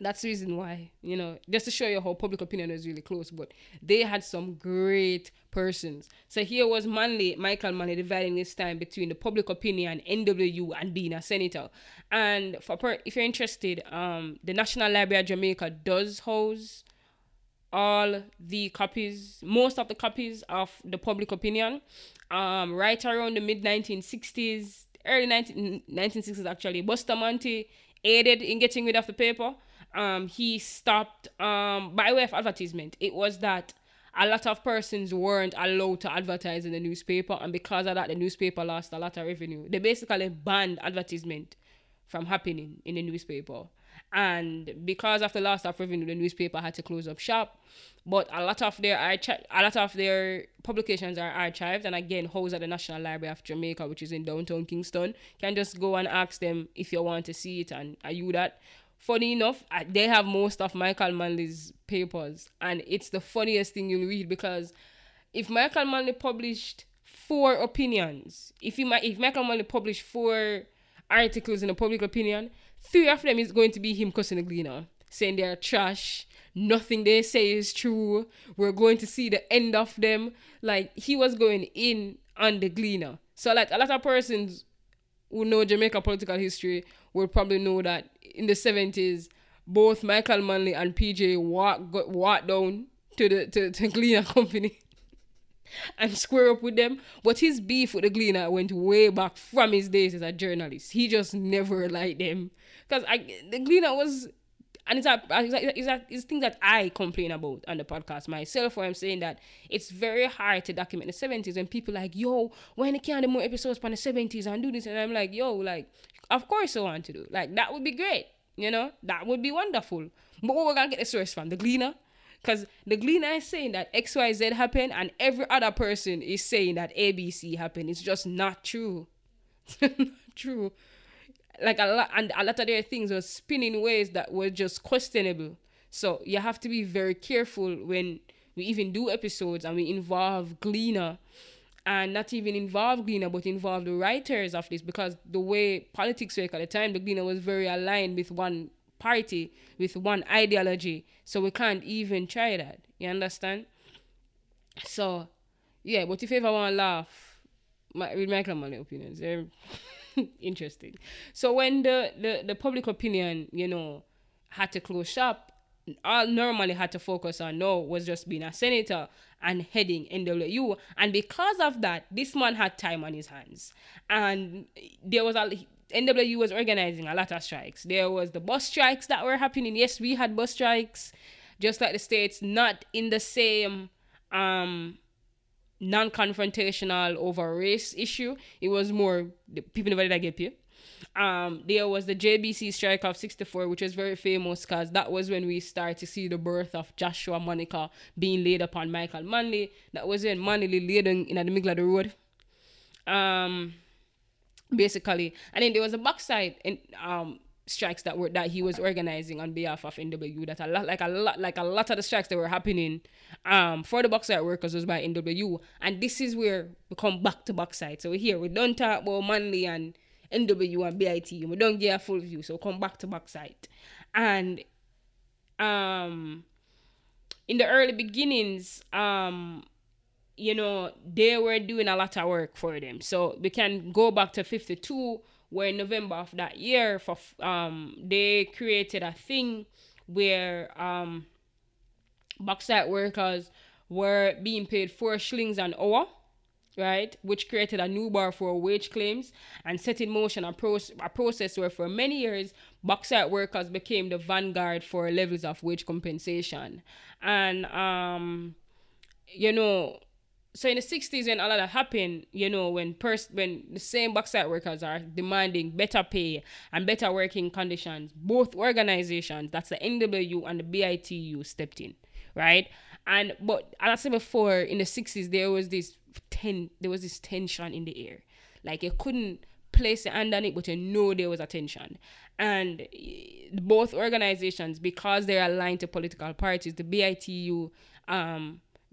that's the reason why, you know, just to show you how Public Opinion was really close, but they had some great persons. So here was Michael Manley, dividing his time between the Public Opinion, NWU, and being a senator. And if you're interested, the National Library of Jamaica does house most of the copies of the Public Opinion. Right around the mid-1960s, early 1960s actually, Bustamante aided in getting rid of the paper. He stopped, by way of advertisement. It was that a lot of persons weren't allowed to advertise in the newspaper, and because of that, the newspaper lost a lot of revenue. They basically banned advertisement from happening in the newspaper. And because of the loss of revenue, the newspaper had to close up shop. But a lot of their publications are archived and again housed at the National Library of Jamaica, which is in downtown Kingston. You can just go and ask them if you want to see it, and are you that? Funny enough, they have most of Michael Manley's papers, and it's the funniest thing you'll read, because if Michael Manley published 4 opinions, if Michael Manley published 4 articles in a public opinion, 3 of them is going to be him cussing the Gleaner, saying they're trash, nothing they say is true, we're going to see the end of them. Like, he was going in on the Gleaner. So like, a lot of persons who know Jamaica political history will probably know that in the 70s, both Michael Manley and PJ walked down to Gleaner Company and square up with them. But his beef with the Gleaner went way back from his days as a journalist. He just never liked them, because the Gleaner was, and it's things that I complain about on the podcast myself, where I'm saying that it's very hard to document the 70s, and people like, yo, why can't they do more episodes from the 70s and do this? And I'm like, yo, like, of course I want to do, like, that would be great, you know, that would be wonderful. But what we're gonna get the source from? The Gleaner. Because the Gleaner is saying that XYZ happened, and every other person is saying that ABC happened. It's just not true. Not true. Like, a lot of their things were spinning ways that were just questionable. So you have to be very careful when we even do episodes and we involve Gleaner, and not even involve Gleaner, but involve the writers of this, because the way politics work at the time, the Gleaner was very aligned with one party, with one ideology, so we can't even try that, you understand? So yeah, but if you ever want to laugh, read Michael Manley opinions, they're interesting. So when the public opinion, you know, had to close shop, all normally had to focus on now was just being a senator and heading NWU, and because of that, this man had time on his hands, and there was NWU was organizing a lot of strikes. There was the bus strikes that were happening. Yes, we had bus strikes, just like the States, not in the same non-confrontational over race issue. It was more the people never did get paid. There was the JBC strike of 64, which was very famous, because that was when we start to see the birth of Joshua Monica being laid upon Michael Manley. That was when Manley laid in the middle of the road. Basically. And then there was a backside and strikes that he was organizing on behalf of NWU. That a lot of the strikes that were happening for the backside workers was by NWU. And this is where we come back to backside. So here we don't talk about Manley and NWU and BIT. We don't get a full view. So come back to backside. And in the early beginnings, you know, they were doing a lot of work for them. So we can go back to 52, where in November of that year, for they created a thing where bauxite workers were being paid 4 shillings an hour, right? Which created a new bar for wage claims and set in motion a process where for many years, bauxite workers became the vanguard for levels of wage compensation. And, you know, so in the 60s, when a lot of happened, you know, when the same bauxite workers are demanding better pay and better working conditions, both organizations, that's the NWU and the BITU, stepped in, right? And but as I said before, in the 60s, there was this tension in the air, like you couldn't place your hand on it, but you know there was a tension. And both organizations, because they're aligned to political parties, the BITU,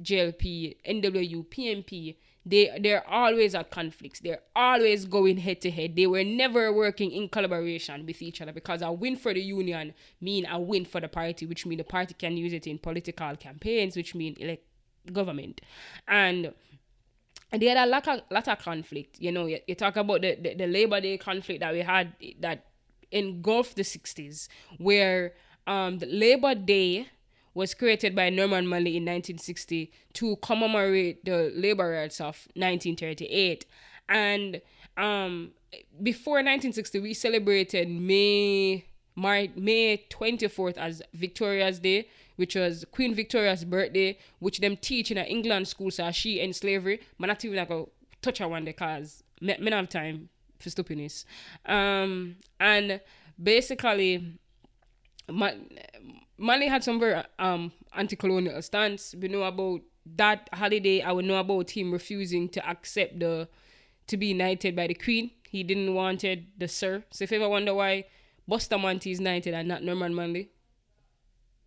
JLP, NWU, PMP, they're always at conflicts. They're always going head to head. They were never working in collaboration with each other, because a win for the union mean a win for the party, which means the party can use it in political campaigns, which means elect government. And they had a lot of conflict. You know, you talk about the Labor Day conflict that we had that engulfed the 60s, where the Labor Day was created by Norman Manley in 1960 to commemorate the labor rights of 1938. And before 1960, we celebrated May 24th as Victoria's Day, which was Queen Victoria's birthday, which them teach in an England school, so she end slavery. But not even like a touch her one day, because I don't have time for stupidness. And basically, Manley had some very anti-colonial stance. We know about that holiday. I would know about him refusing to accept to be knighted by the Queen. He didn't want it, the Sir. So if you ever wonder why Bustamante is knighted and not Norman Manley,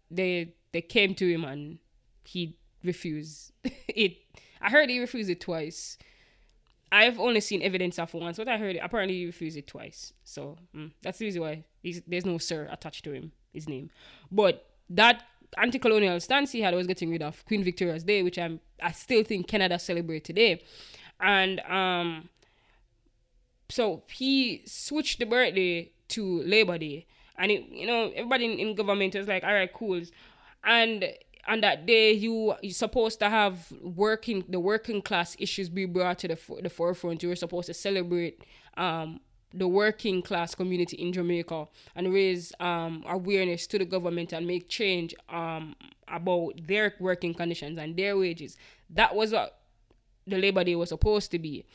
they came to him and he refused it. I heard he refused it twice. I've only seen evidence of once, but I heard it. Apparently he refused it twice. So that's the reason why there's no Sir attached to him, his name. But that anti-colonial stance he had was getting rid of Queen Victoria's Day, which I still think Canada celebrates today. And so he switched the birthday to Labor Day. And, everybody in government was like, all right, cool. And on that day, you're supposed to have the working class issues be brought to the forefront. You were supposed to celebrate the working class community in Jamaica and raise awareness to the government and make change about their working conditions and their wages. That was what the Labor Day was supposed to be.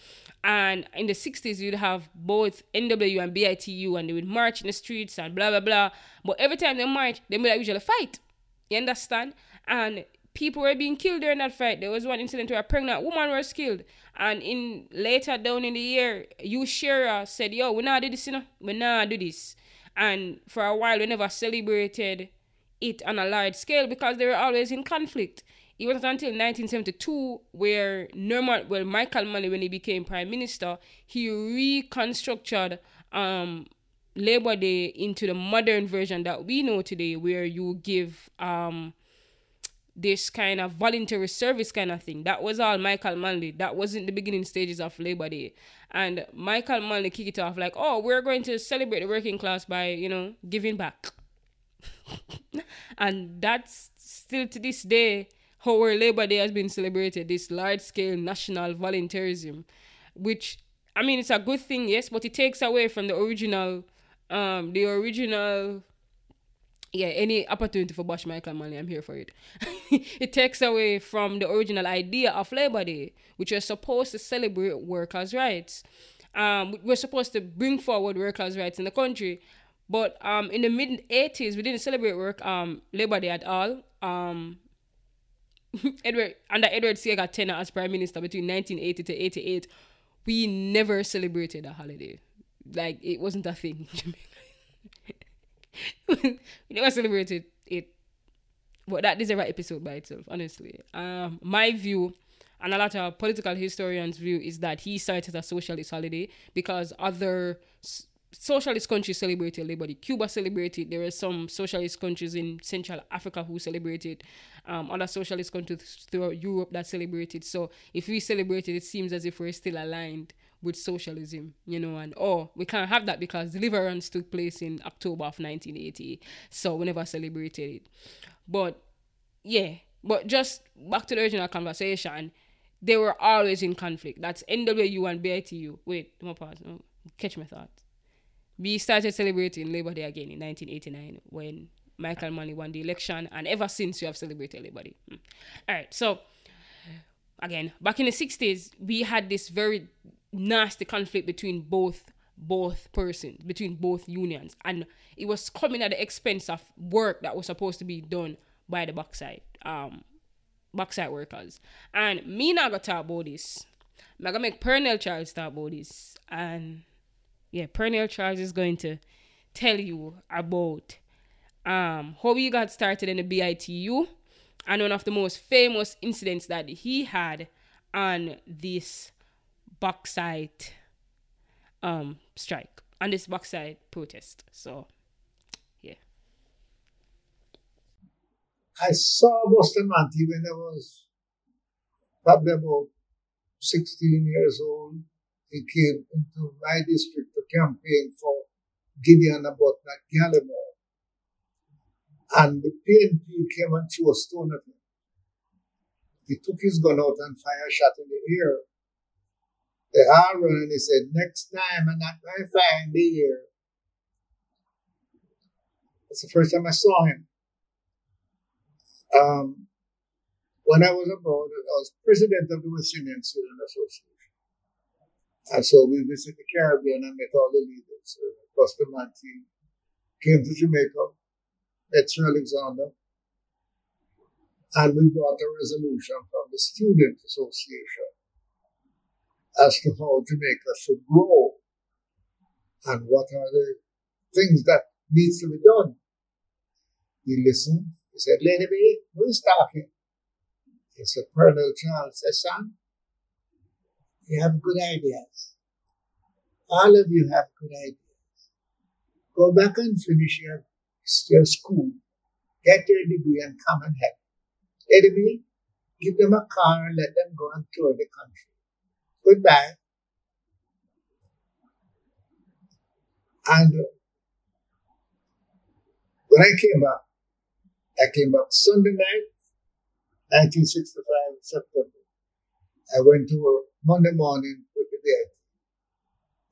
And in the 60s, you'd have both NWU and BITU, and they would march in the streets and blah, blah, blah. But every time they march, they would usually fight. You understand? And people were being killed during that fight. There was one incident where a pregnant woman was killed. And later down in the year, Ushera said, yo, we not do this, we not do this. And for a while, we never celebrated it on a large scale because they were always in conflict. It wasn't until 1972 where Michael Manley, when he became Prime Minister, he reconstructed Labor Day into the modern version that we know today, where you give this kind of voluntary service kind of thing. That was all Michael Manley. That wasn't the beginning stages of Labor Day. And Michael Manley kicked it off like, oh, we're going to celebrate the working class by, giving back. And that's still to this day how our Labor Day has been celebrated, this large-scale national volunteerism, which, it's a good thing, yes, but it takes away from the original, any opportunity for bash Michael Manley, I'm here for it. It takes away from the original idea of Labor Day, which was supposed to celebrate workers' rights. We're supposed to bring forward workers' rights in the country, but in the mid-80s, we didn't celebrate Labor Day at all. Under Edward Siega tenure as Prime Minister between 1980 to 88, we never celebrated a holiday. Like, it wasn't a thing in Jamaica. We never celebrated it. But that is a right episode by itself, honestly. My view, and a lot of political historians' view, is that he cited a socialist holiday because other socialist countries celebrated Labor Day. Cuba celebrated. There were some socialist countries in Central Africa who celebrated. Other socialist countries throughout Europe that celebrated. So if we celebrated, it seems as if we're still aligned with socialism, and we can't have that because deliverance took place in October of 1980. So we never celebrated it. But just back to the original conversation, they were always in conflict. That's NWU and BITU. Wait, no pause. No, catch my thought. We started celebrating Labor Day again in 1989 when Michael Manley won the election, and ever since we have celebrated Labor Day. All right, so again, back in the 60s, we had this very nasty conflict between both persons, between both unions, and it was coming at the expense of work that was supposed to be done by the bauxite workers. And me not gonna talk about this. I'm gonna make Pearnel Charles talk about this, and Pearnel Charles is going to tell you about how he got started in the BITU and one of the most famous incidents that he had on this bauxite strike, on this bauxite protest. So, yeah. I saw Bustamante when I was probably about 16 years old. He came into my district to campaign for Gideon Abotnak Gallimore. And the PNP came and threw a stone at him. He took his gun out and fired a shot in the ear. The Harun, and he said, next time I'm not going to fire in the ear. That's the first time I saw him. When I was abroad, I was president of the West Indian Student Association. And so we visited the Caribbean and met all the leaders. Bustamante came to Jamaica, met Sir Alexander, and we brought a resolution from the Student Association as to how Jamaica should grow and what are the things that needs to be done. He listened. He said, "Lady B, who is talking?" He said, "Pearnel Charles." Said, "Son, you have good ideas. All of you have good ideas. Go back and finish your school. Get your degree and come and help. Lady B, give them a car and let them go and tour the country. Goodbye." And when I came back Sunday night, 1965, September. I went to work Monday morning with the dead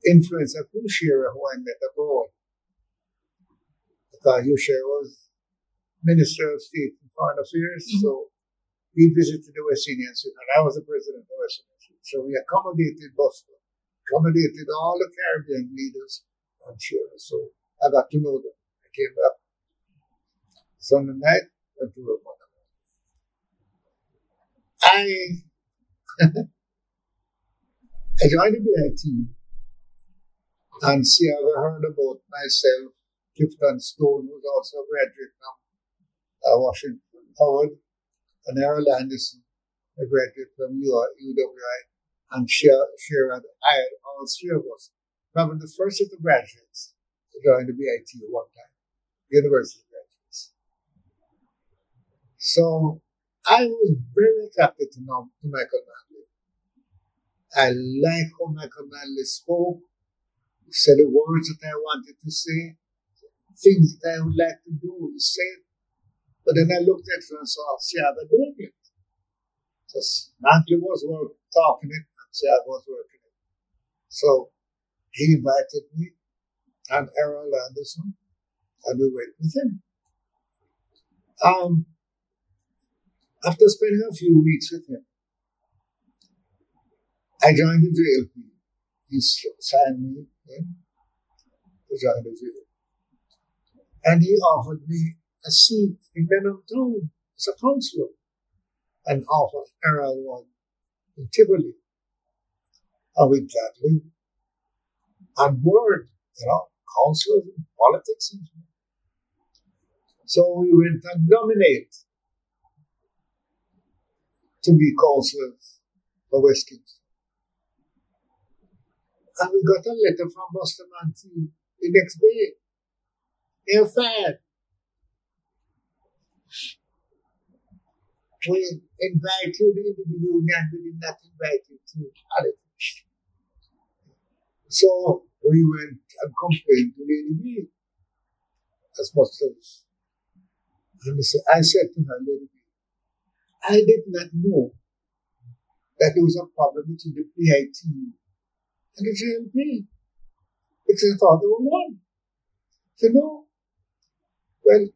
influencer Kushira, who I met abroad. Because Kushira was Minister of State and Foreign Affairs, so he visited the West Indian Sudan. I was the president of the West Indian Sudan. So we accommodated Boston, accommodated all the Caribbean leaders on Shira. So I got to know them. I came back Sunday night, went to work Monday. I joined the BI team, and see, I heard about myself. Clifton Stone was also a graduate from Washington Howard, and Errol Anderson, a graduate from UWI, and Sherrod. I, all three of us, remember the first of the graduates to join the BI team one time, university graduates. So I was very attracted to Michael Manley. I liked how Michael Manley spoke. He said the words that I wanted to say, things that I would like to do, he said. But then I looked at him and saw Siaba doing it. So Manley was talking it, and Siaba was working it. So he invited me and Errol Anderson, and we went with him. After spending a few weeks with him, I joined the JLP. He signed me in to join the JLP. And he offered me a seat in Benham Town as a councillor, and offered Errol one in Tivoli. And we gladly on board, councillors and politics and so on. So we went and nominated to be councillors for West Kingston. And we got a letter from Bustamante the next day. They're fired. We invite you into the union, we did not invite you to politics. So we went and complained to Lady B as Bustamante. And I said to her, "Lady B, I did not know that there was a problem between the PIT and the JLP, because I thought they were one." Well,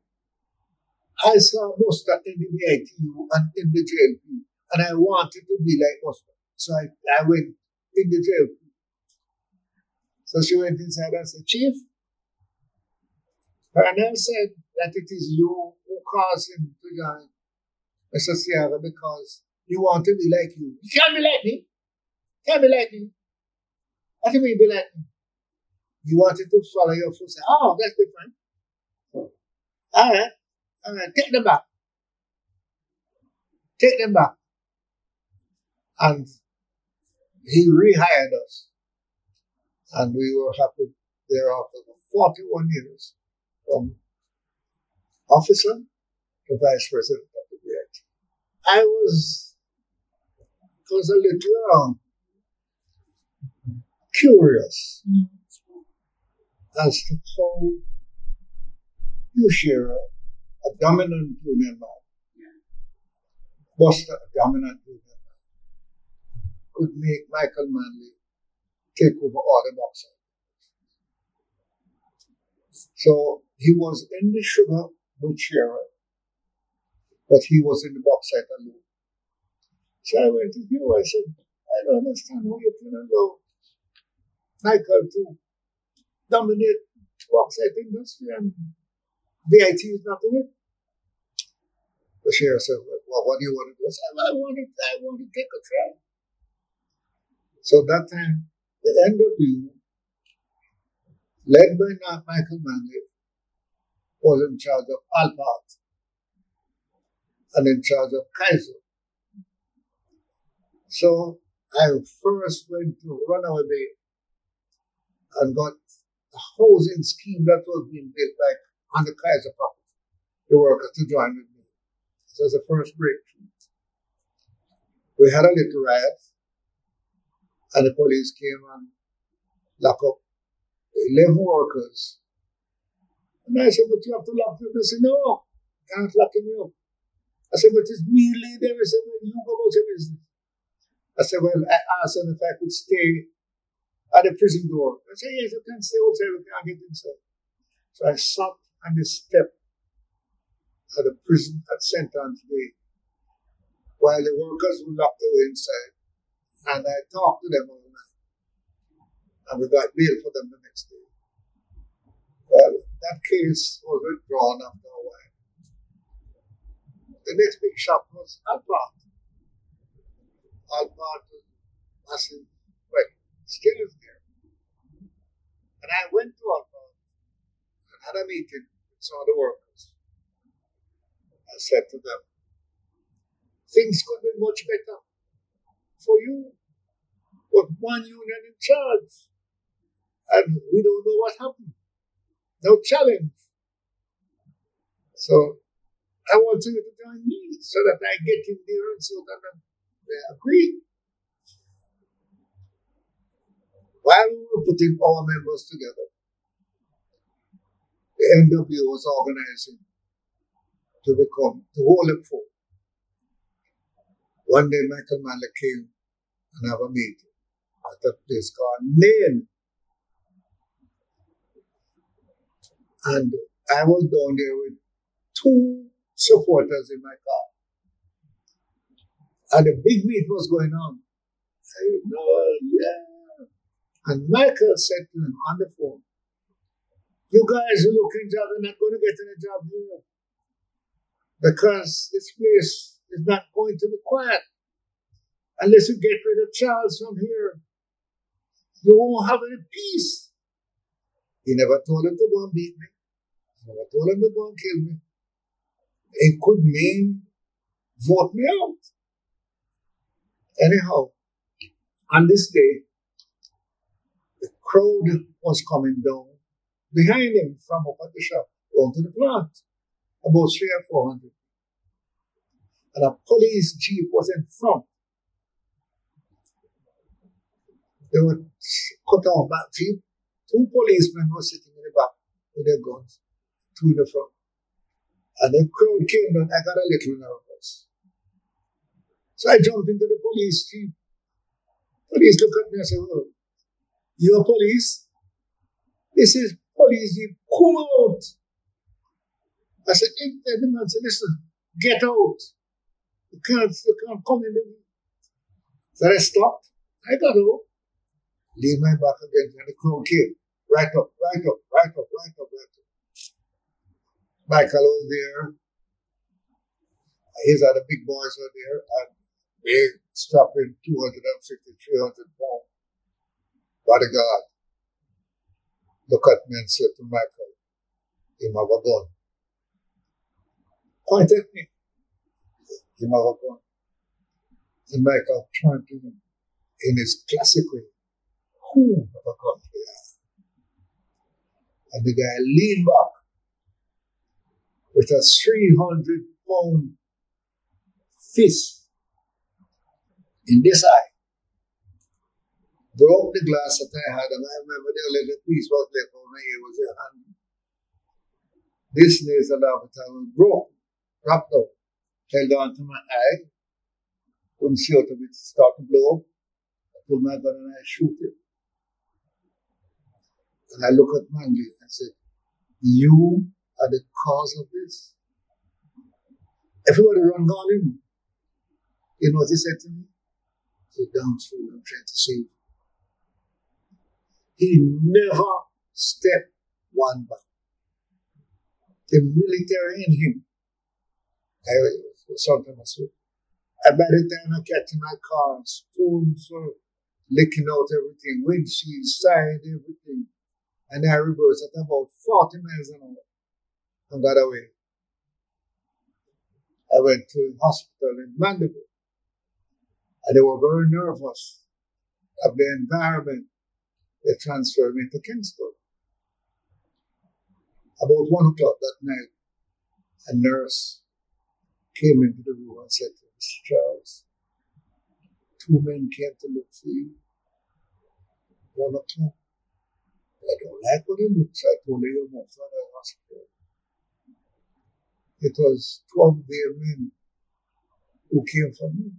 I saw Busta in the PITU and in the JLP, and I wanted to be like Busta. So I went in the JLP. So she went inside and said, "Chief, Colonel said that it is you who caused him to join Mr. Sierra, because you want to be like you." "You can't be like me. Can't be like me." "What do you mean be like me?" "You wanted to follow your foot." "Oh, that's different. All right. Take them back. Take them back." And he rehired us. And we were happy thereafter for 41 years, from officer to vice president. I was a little curious as to how Kushira, a dominant union man, Busta, a dominant union man, could make Michael Manley take over all the bauxite. So he was in the sugar with Shira, but he was in the bauxite alone. So I went to you, I said, "I don't understand how you can allow Michael to dominate the bauxite industry, and VAT is not in it. The sheriff said, well, what do you want to do? I said, well, I want to take a trade. So that time, the NWU, led by Michael Manley, was in charge of Alpart and in charge of Kaiser. So I first went to Runaway Bay and got a housing scheme that was being built back on the Kaiser property. The workers to join with me. So it was the first breakthrough. We had a little riot, and the police came and locked up 11 workers. And I said, but you have to lock them. They said, no, I can't lock him up. I said, but it's me leader. They said, well, you go about your business. I said, well, I asked him if I could stay at the prison door. I said, yes, you can stay outside, we can't get inside. So I sat on the step at the prison at St. Anne's Bay while the workers were locked away inside. And I talked to them all night. And we got bail for them the next day. Well, that case was withdrawn after a while. The next big shock was Alpart. Alpart was massive, well, still is there. And I went to Alpart and had a meeting with some of the workers. I said to them, things could be much better for you, but one union in charge, and we don't know what happened. No challenge. So I want you to join me so that I get in there and so that I agree. While we were putting all members together, the NW was organizing to become the whole info. One day Michael Manley came and have a meeting at a place called Nain. And I was down there with two supporters in my car. And a big meet was going on. I said, oh, yeah. And Michael said to him on the phone, you guys who look in job are not going to get any job here because this place is not going to be quiet. Unless you get rid of Charles from here, you won't have any peace. He never told him to go and beat me. He never told him to go and kill me. It could mean vote me out. Anyhow, on this day, the crowd was coming down behind him from up at the shop down to the plant, about 300 or 400. And a police jeep was in front. They were cut off by a jeep. Two policemen were sitting in the back with their guns, two in the front. And the crowd came down, I got a little nervous. So I jumped into the police jeep. Police looked at me and said, oh, you're police? This is police jeep, come out. I said, the man said, listen, get out. You can't come in there. So I stopped, I got out, leaned my back again, and the crowd came. Right up, right up, right up, right up, right up. Michael was there. His other big boys were there, and they strapped in 250, 300 pounds. Bodyguard looked at me and said to Michael, you have a gun. Point at me. You have a gun. And Michael turned to him in his classic way. Who have a gun here? And the guy leaned back with a 300-pound fist in this eye. Broke the glass that I had, and I remember the little piece was left on my ear, was in hand. This nasal aperture was broken, wrapped up, held on to my eye. Couldn't see out of it, started to blow. I pulled my gun and I shoot it. And I look at Manley and said, you are the cause of this. Everybody run down in. You know what he said to me? He said, down through, I'm trying to save you. He never stepped one back. The military in him. And by the time I catch my car and spoons were licking out everything, windshield, side, everything. And I reversed at about 40 miles an hour and got away. I went to the hospital in Mandeville, and they were very nervous of the environment. They transferred me to Kingston. About 1 o'clock that night, a nurse came into the room and said to Mr. Charles, two men came to look for you. 1 o'clock. I don't like what it looks like. I told you most of the hospital. It was 12 dear men who came for me.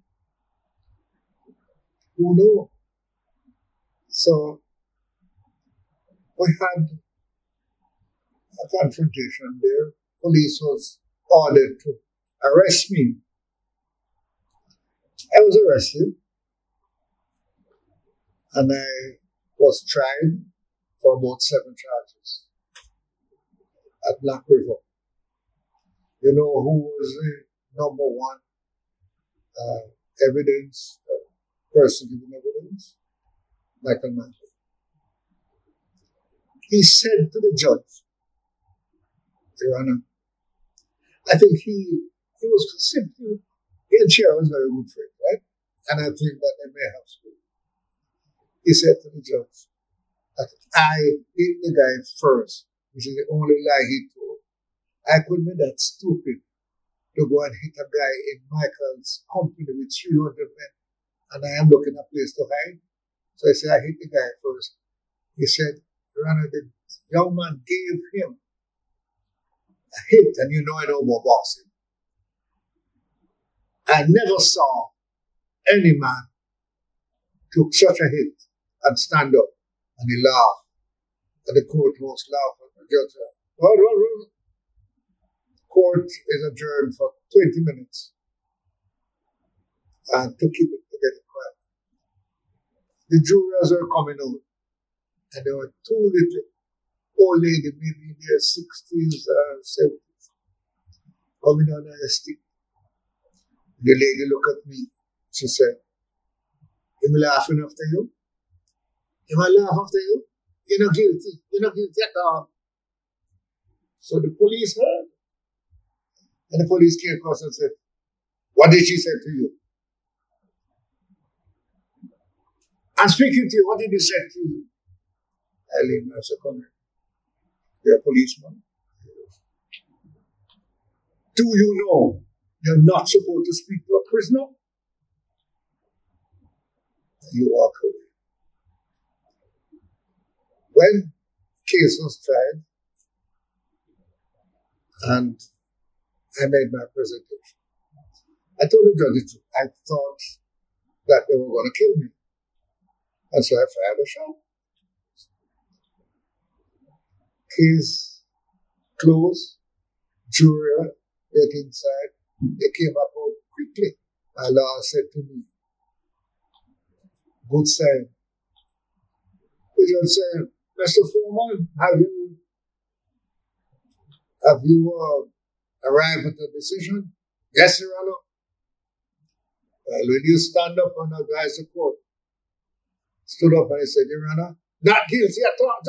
Who know? So we had a confrontation there. Police was ordered to arrest me. I was arrested and I was tried for about 7 charges at Black River. You know who was the number one evidence, person giving evidence? Michael Manley. He said to the judge, Your Honor, I think he was simply, he and Chair was very good friend, right? And I think that they may have spoken. He said to the judge that I hit the guy first, which is the only lie he told. I could be that stupid to go and hit a guy in Michael's company with 300 men, and I am looking a place to hide. So I said, I hit the guy first. He said, Your Honor, the young man gave him a hit, and you know I know about boxing. I never saw any man took such a hit and stand up, and he laughed, and the court was laughing. The judge said, oh. Court is adjourned for 20 minutes and to keep it together quiet. The jurors were coming out, and there were two little old ladies, maybe in their 60s or 70s, coming on a stick. The lady looked at me. She said, "I'm laughing after you. Am I laughing after you? You're not guilty. You're not guilty at all." So the police heard. And the police came across and said, "What did she say to you? I'm speaking to you. What did he say to you?" I leave my second. You're a policeman. Do you know you're not supposed to speak to a prisoner? You walk away. When the case was tried, and I made my presentation, I told the judge, I thought that they were going to kill me. And so I fired a shot. Case closed. Jury went inside. They came up quickly. My lawyer said to me, "Good sign." The judge said, "Mr. Foreman, have you arrived at a decision?" "Yes, Your Honor." "Well, will you stand up and advise the court?" Stood up and he said, "Your Honor, not guilty at all.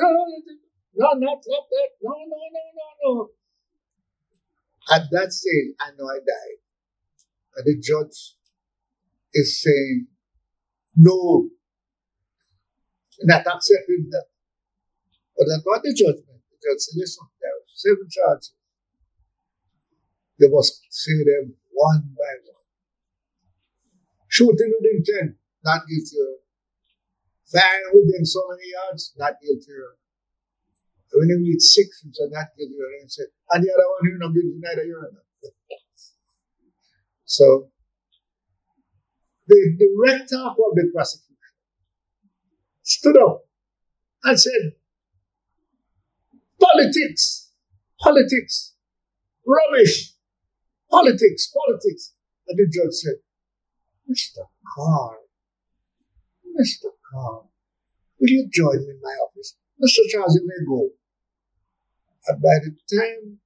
No, not that. No. At that stage, I know I died. And the judge is saying, no, not accepting that. But that's what the judge meant. The judge said, "Listen, there are 7 charges. They must say them one by one. Shooting with intent, not guilty. Firing within so many yards, not guilty. When you read 6, you say not guilty. And say, and the other one, you know, guilty neither, you know." So, the director of the prosecution stood up and said, politics, rubbish. Politics. And the judge said, Mr. Carr, Will you join me in my office? Mr. Charles, you may go. And by the time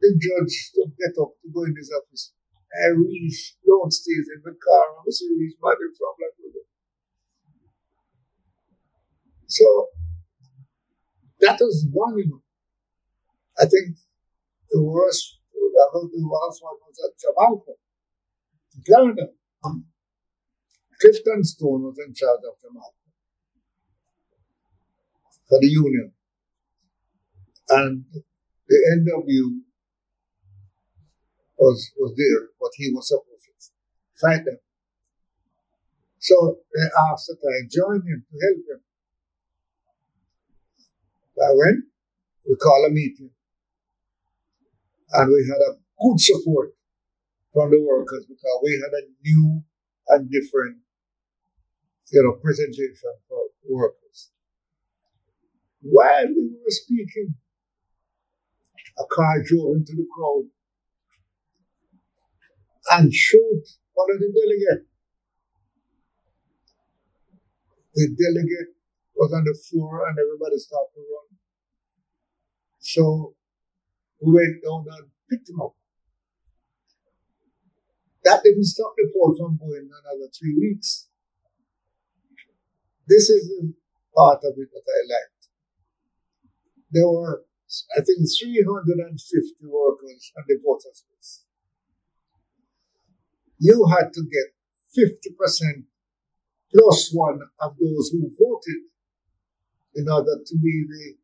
the judge took that up to go in his office, I reached downstairs in the car. I was released by the problem. So that was one, you know. I think the worst, one was at Jamaica, Canada. Clifton Stone was in charge of Jamaica for the union. And the NW was there, but he was supposed to fight them. So they asked that I join him to help him. I went, we called a meeting, and we had a good support from the workers because we had a new and different, you know, presentation for workers. While we were speaking, a car drove into the crowd and shot one of the delegates. The delegate was on the floor and everybody started to run. So we went down and picked him up. That didn't stop the poll from going another 3 weeks. This is the part of it that I liked. There were, I think, 350 workers on the voter space. You had to get 50% plus one of those who voted in order to be the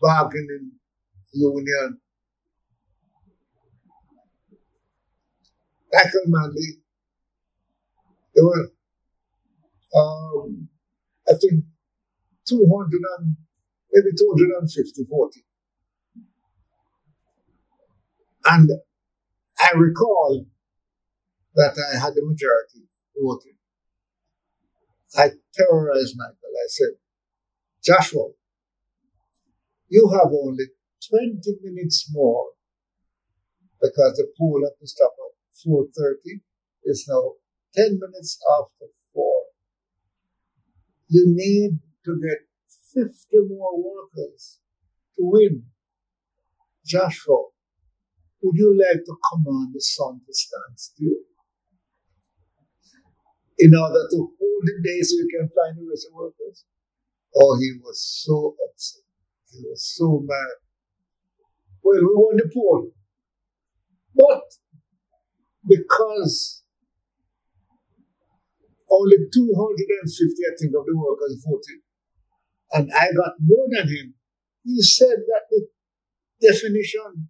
bargaining union. Michael Manley, there were, I think, 200 and maybe 250 voting. And I recall that I had the majority voting. I terrorized Michael. I said, Joshua, you have only 20 minutes more because the poll had to stop at 4:30. It's now 10 minutes after 4. You need to get 50 more workers to win. Joshua, would you like to command the sun to stand still in order to hold the day so you can find the rest of workers? Oh, he was so upset. He was so mad. Well, we won the poll. But because only 250, I think, of the workers voted, and I got more than him, he said that the definition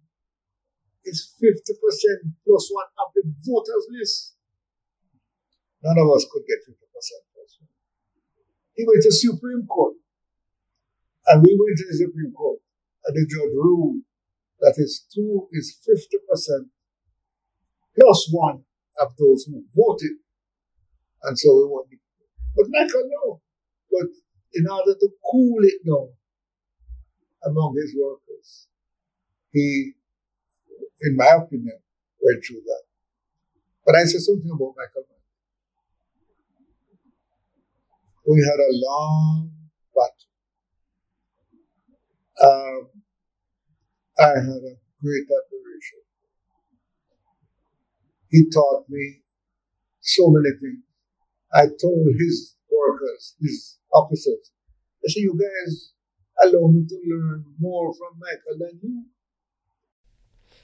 is 50% plus one of the voters' list. None of us could get 50% plus one. He went to the Supreme Court, and we went to the Supreme Court, and the judge ruled that his 2 is 50% plus one of those who voted, and so it won't be. But Michael, no. But in order to cool it down among his workers, he, in my opinion, went through that. But I said something about Michael. We had a long battle. I had a great admiration. He taught me so many things. I told his workers, his officers, I said, you guys allow me to learn more from Michael than you.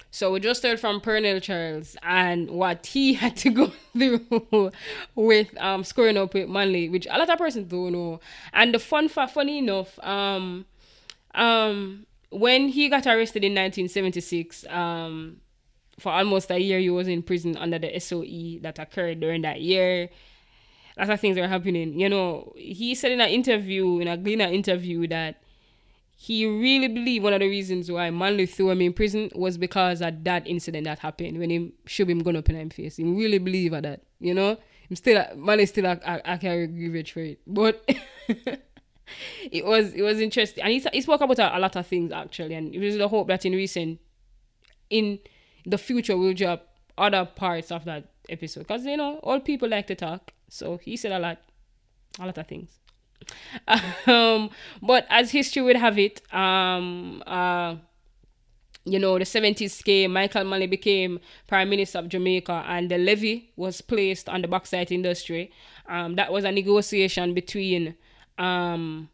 So we just heard from Pearnel Charles and what he had to go through with squaring up with Manley, which a lot of persons don't know. And the fun fact, funny enough, when he got arrested in 1976, for almost a year, he was in prison under the SOE that occurred during that year. Lots of things were happening. You know, he said in an interview, in a Gleaner interview, that he really believed one of the reasons why Manley threw him in prison was because of that incident that happened when he shoved him gun up in his face. He really believed that, you know. Manley still carry grievance for it. But it was interesting. And he spoke about a lot of things, actually. And it was the hope that in the future we'll drop other parts of that episode. Because, you know, all people like to talk. So he said a lot of things. But as history would have it, you know, the 70s came, Michael Manley became Prime Minister of Jamaica, and the levy was placed on the bauxite industry. That was a negotiation between Michael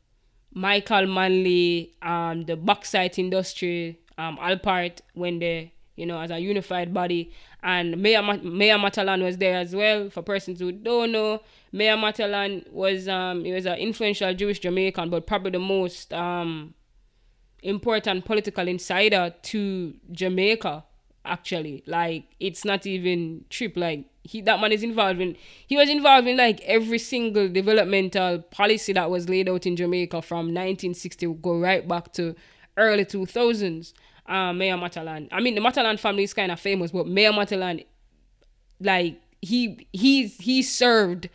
Manley, the bauxite industry, Alpart, when they, you know, as a unified body, and Mayor Matalan was there as well. For persons who don't know, Mayor Matalan was he was an influential Jewish Jamaican, but probably the most important political insider to Jamaica, actually. Like, it's not even trip, like he was involved in like every single developmental policy that was laid out in Jamaica from 1960, we'll go right back to early 2000s. Mayor Matalan, I mean, the Matalan family is kind of famous, but Mayor Matalan, like, he served,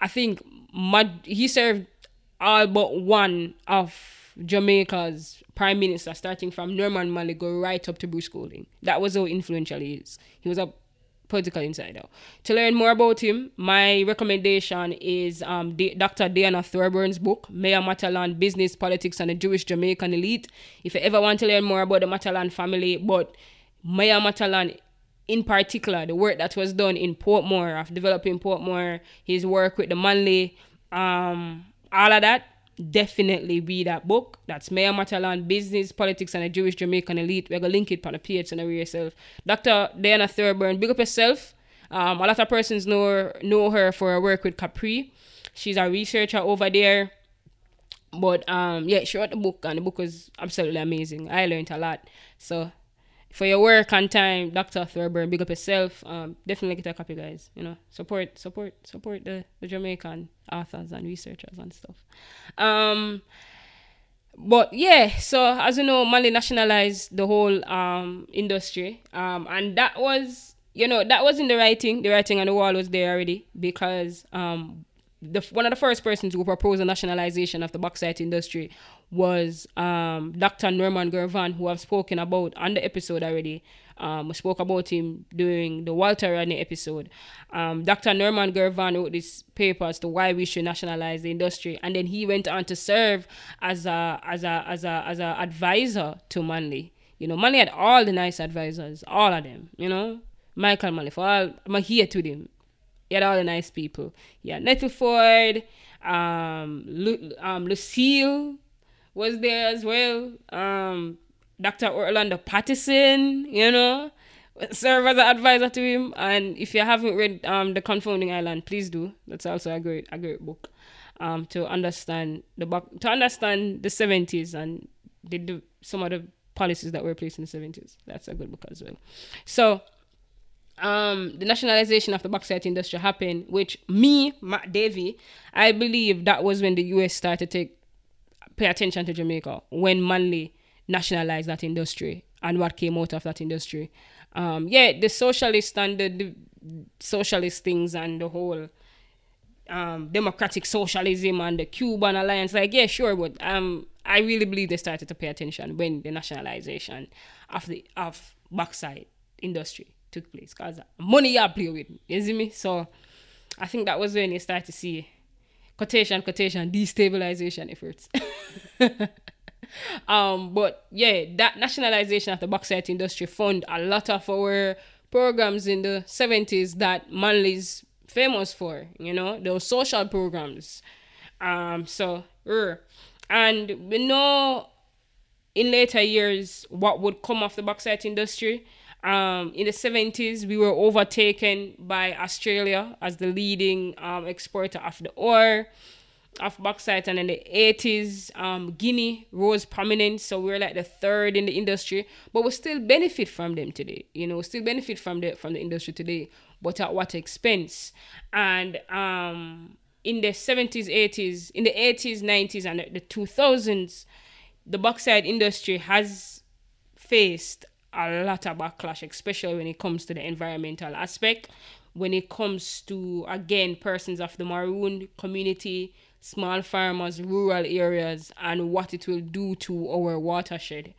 I think, he served all but one of Jamaica's prime minister, starting from Norman Manley, go right up to Bruce Golding. That was how influential he is. He was a political insider. To learn more about him, my recommendation is Dr. Diana Thorburn's book, Mayor Matalan, Business, Politics, and the Jewish Jamaican Elite. If you ever want to learn more about the Matalan family, but Mayor Matalan in particular, the work that was done in Portmore, of developing Portmore, his work with the Manley, all of that, definitely read that book. That's Mayor Matalan, Business, Politics, and a Jewish Jamaican Elite. We're gonna link it on the page and read yourself. Dr. Diana Thorburn, big up yourself. A lot of persons know her for her work with Capri. She's a researcher over there. But yeah, she wrote the book, and the book was absolutely amazing. I learned a lot. So for your work and time, Dr. Thorburn, big up yourself. Definitely get a copy, guys. You know, support the Jamaican authors and researchers and stuff. But yeah, so as you know, Manley nationalized the whole industry. And that was, you know, that was in the writing. The writing on the wall was there already, because one of the first persons who proposed the nationalization of the bauxite industry was Dr. Norman Gervan, who I've spoken about on the episode already. We spoke about him during the Walter Rodney episode. Dr. Norman Gervan wrote this paper as to why we should nationalize the industry, and then he went on to serve as a advisor to Manley. You know, Manley had all the nice advisors, all of them. You know, Michael Manley, for all I'm here to them. He had all the nice people. Yeah, Nettleford, Lucille was there as well. Dr. Orlando Patterson, you know, served as an advisor to him. And if you haven't read The Confounding Island, please do. That's also a great book to understand the 70s and some of the policies that were placed in the 70s. That's a good book as well. So the nationalization of the bauxite industry happened, which me, Matt Davy, I believe that was when the US started to pay attention to Jamaica, when Manley nationalized that industry and what came out of that industry. Yeah, the socialist and the socialist things and the whole democratic socialism and the Cuban alliance, like, yeah, sure, but I really believe they started to pay attention when the nationalization of the bauxite industry took place, because money you play with, you see me? So I think that was when you start to see quotation, destabilization efforts. But yeah, that nationalization of the bauxite industry fund a lot of our programs in the 70s that Manley's famous for, you know, those social programs. And we know in later years what would come of the bauxite industry. In the 70s, we were overtaken by Australia as the leading exporter of the ore, of bauxite. And in the 80s, Guinea rose prominent. So we were like the third in the industry, but we still benefit from them today. You know, we still benefit from the industry today, but at what expense? And in the 70s, 80s, in the 80s, 90s, and the 2000s, the bauxite industry has faced a lot of backlash, especially when it comes to the environmental aspect, when it comes to, again, persons of the maroon community, small farmers, rural areas, and what it will do to our watershed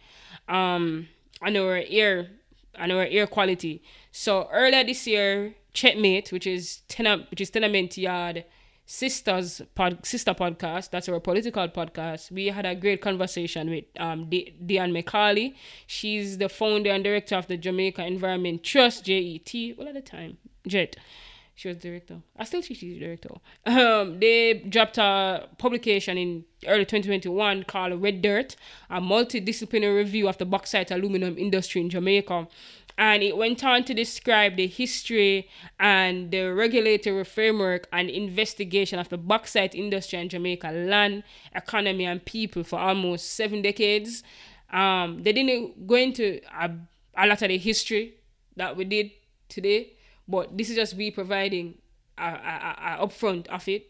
and our air quality. So earlier this year, Checkmate, which is Tenement Yaad sister podcast. That's our political podcast. We had a great conversation with Deanne McCauley. She's the founder and director of the Jamaica Environment Trust, JET. Well, at the time, JET. She was director. I still think she's director. They dropped a publication in early 2021 called Red Dirt, a multidisciplinary review of the bauxite aluminum industry in Jamaica. And it went on to describe the history and the regulatory framework and investigation of the bauxite industry in Jamaica, land, economy, and people for almost 7 decades. They didn't go into a lot of the history that we did today, but this is just we providing a upfront of it,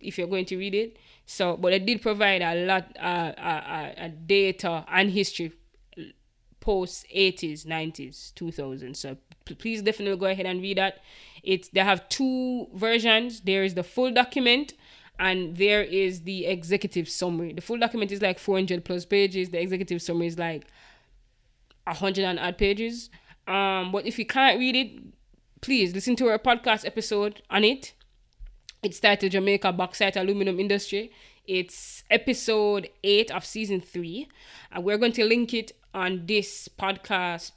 if you're going to read it. So, but it did provide a lot of data and history post 80s, 90s, 2000s. So please definitely go ahead and read that. They have 2 versions. There is the full document and there is the executive summary. The full document is like 400 plus pages. The executive summary is like 100 and odd pages. But if you can't read it, please listen to our podcast episode on it. It's titled Jamaica Bauxite Aluminum Industry. It's episode 8 of season 3. And we're going to link it on this podcast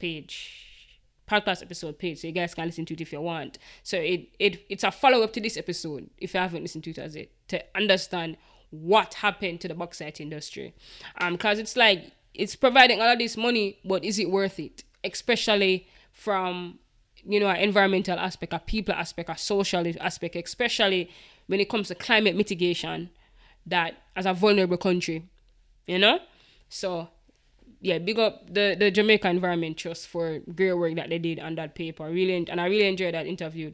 episode page, so you guys can listen to it if you want. So it's a follow-up to this episode, if you haven't listened to it as it, to understand what happened to the bauxite industry. Because it's like, it's providing all of this money, but is it worth it? Especially from, you know, an environmental aspect, a people aspect, a social aspect, especially when it comes to climate mitigation, that as a vulnerable country, you know? So, yeah, big up the Jamaica Environment Trust for great work that they did on that paper. I really enjoyed that interview.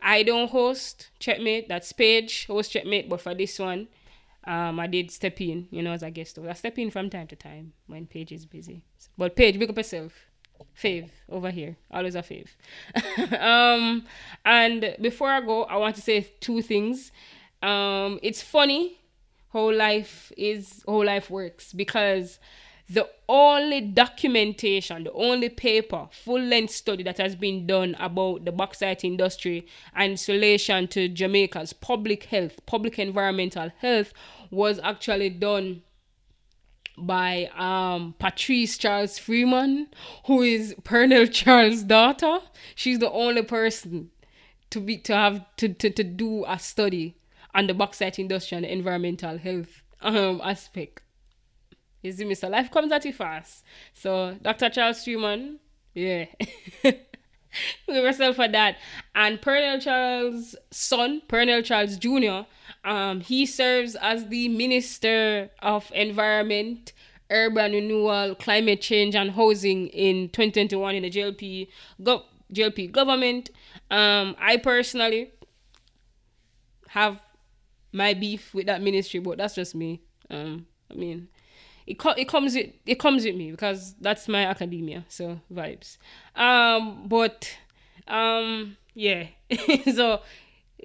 I don't host Checkmate, that's Paige, host Checkmate, but for this one, I did step in, you know, as a guest. I step in from time to time when Paige is busy. But Paige, big up yourself. Fave over here, always a fave. And before I go, I want to say 2 things. It's funny how life works, because the only documentation, the only paper, full-length study that has been done about the bauxite industry and its relation to Jamaica's public environmental health, was actually done by Patrice Charles Freeman, who is Pearnel Charles' daughter. She's the only person to do a study on the bauxite industry and the environmental health aspect. You see, Mr. Life comes at you fast. So, Dr. Charles Freeman, yeah. We were self for that. And Pearnel Charles' son, Pearnel Charles Jr., he serves as the Minister of Environment, Urban Renewal, Climate Change and Housing in 2021 in the JLP government. I personally have my beef with that ministry, but that's just me. I mean, it comes with me because that's my academia, so vibes. Yeah. So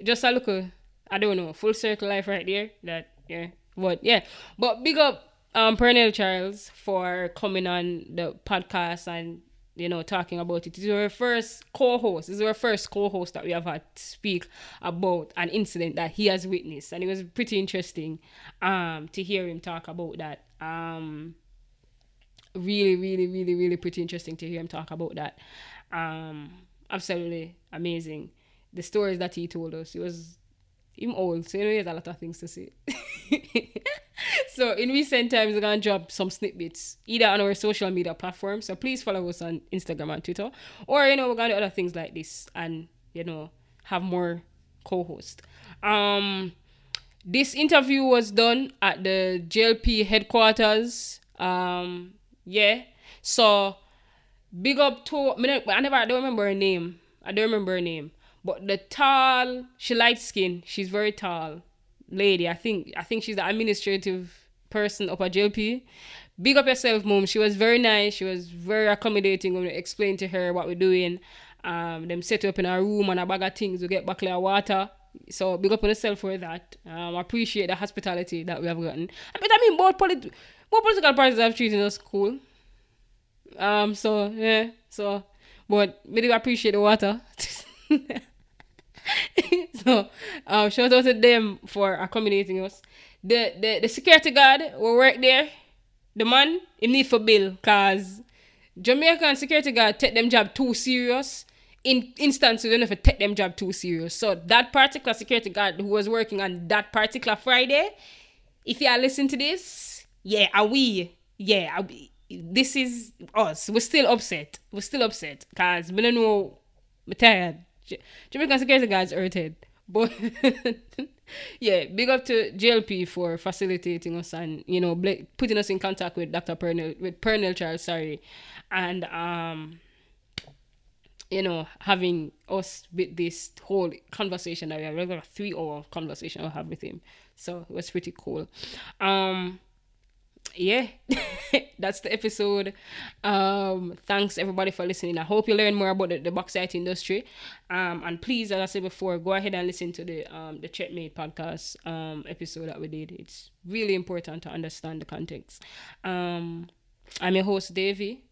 just a little, I don't know, full circle life right there. That, yeah. But yeah, but big up Pearnel Charles for coming on the podcast and, you know, talking about it. This is our first co-host that we have had to speak about an incident that he has witnessed, and it was pretty interesting to hear him talk about that. Really pretty interesting to hear him talk about that. Absolutely amazing, the stories that he told us. It was him old, so you know, he has a lot of things to say. So in recent times, we're gonna drop some snippets either on our social media platforms, so please follow us on Instagram and Twitter, or, you know, we're gonna do other things like this and, you know, have more co-hosts. This interview was done at the JLP headquarters. Yeah. So big up to, I don't remember her name. But the tall, she light skin, she's very tall lady. I think she's the administrative person up at JLP. Big up yourself, mom. She was very nice. She was very accommodating when we explained to her what we're doing. Them set her up in her room and a bag of things to get back like water. So big up on yourself for that. I appreciate the hospitality that we have gotten. But I mean, both political parties have treated us cool. So yeah. So, but maybe I appreciate the water. So shout out to them for accommodating us. The security guard who work there, the man, him need for bill, cause Jamaican security guard take them job too serious. In instances, you don't have to take them job too serious. So that particular security guard who was working on that particular Friday, if you are listening to this, this is us. We're still upset. Cause we don't know. I'm tired. Jamaican security guards irritated. But yeah, big up to JLP for facilitating us and, you know, putting us in contact with Pearnel Charles, and you know, having us with this whole conversation that we have, a 3-hour conversation we'll have with him. So it was pretty cool. Yeah, that's the episode. Thanks everybody for listening. I hope you learn more about the bauxite industry. And please, as I said before, go ahead and listen to the Checkmate podcast episode that we did. It's really important to understand the context. I'm your host, Davey.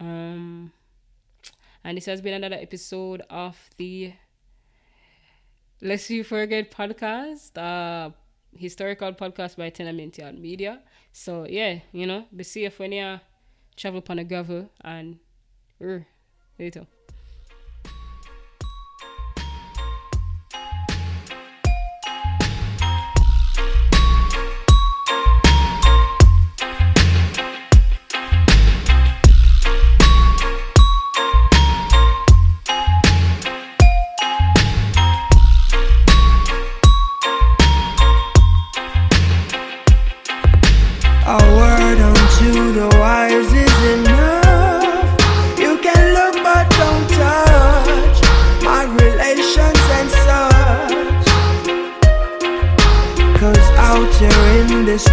And this has been another episode of the Lest You Forget podcast, historical podcast by Tenement Yaad Media. So yeah, you know, be safe when you travel upon the gravel, and later.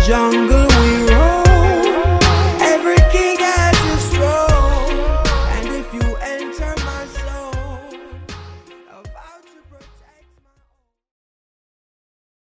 Jungle we roam.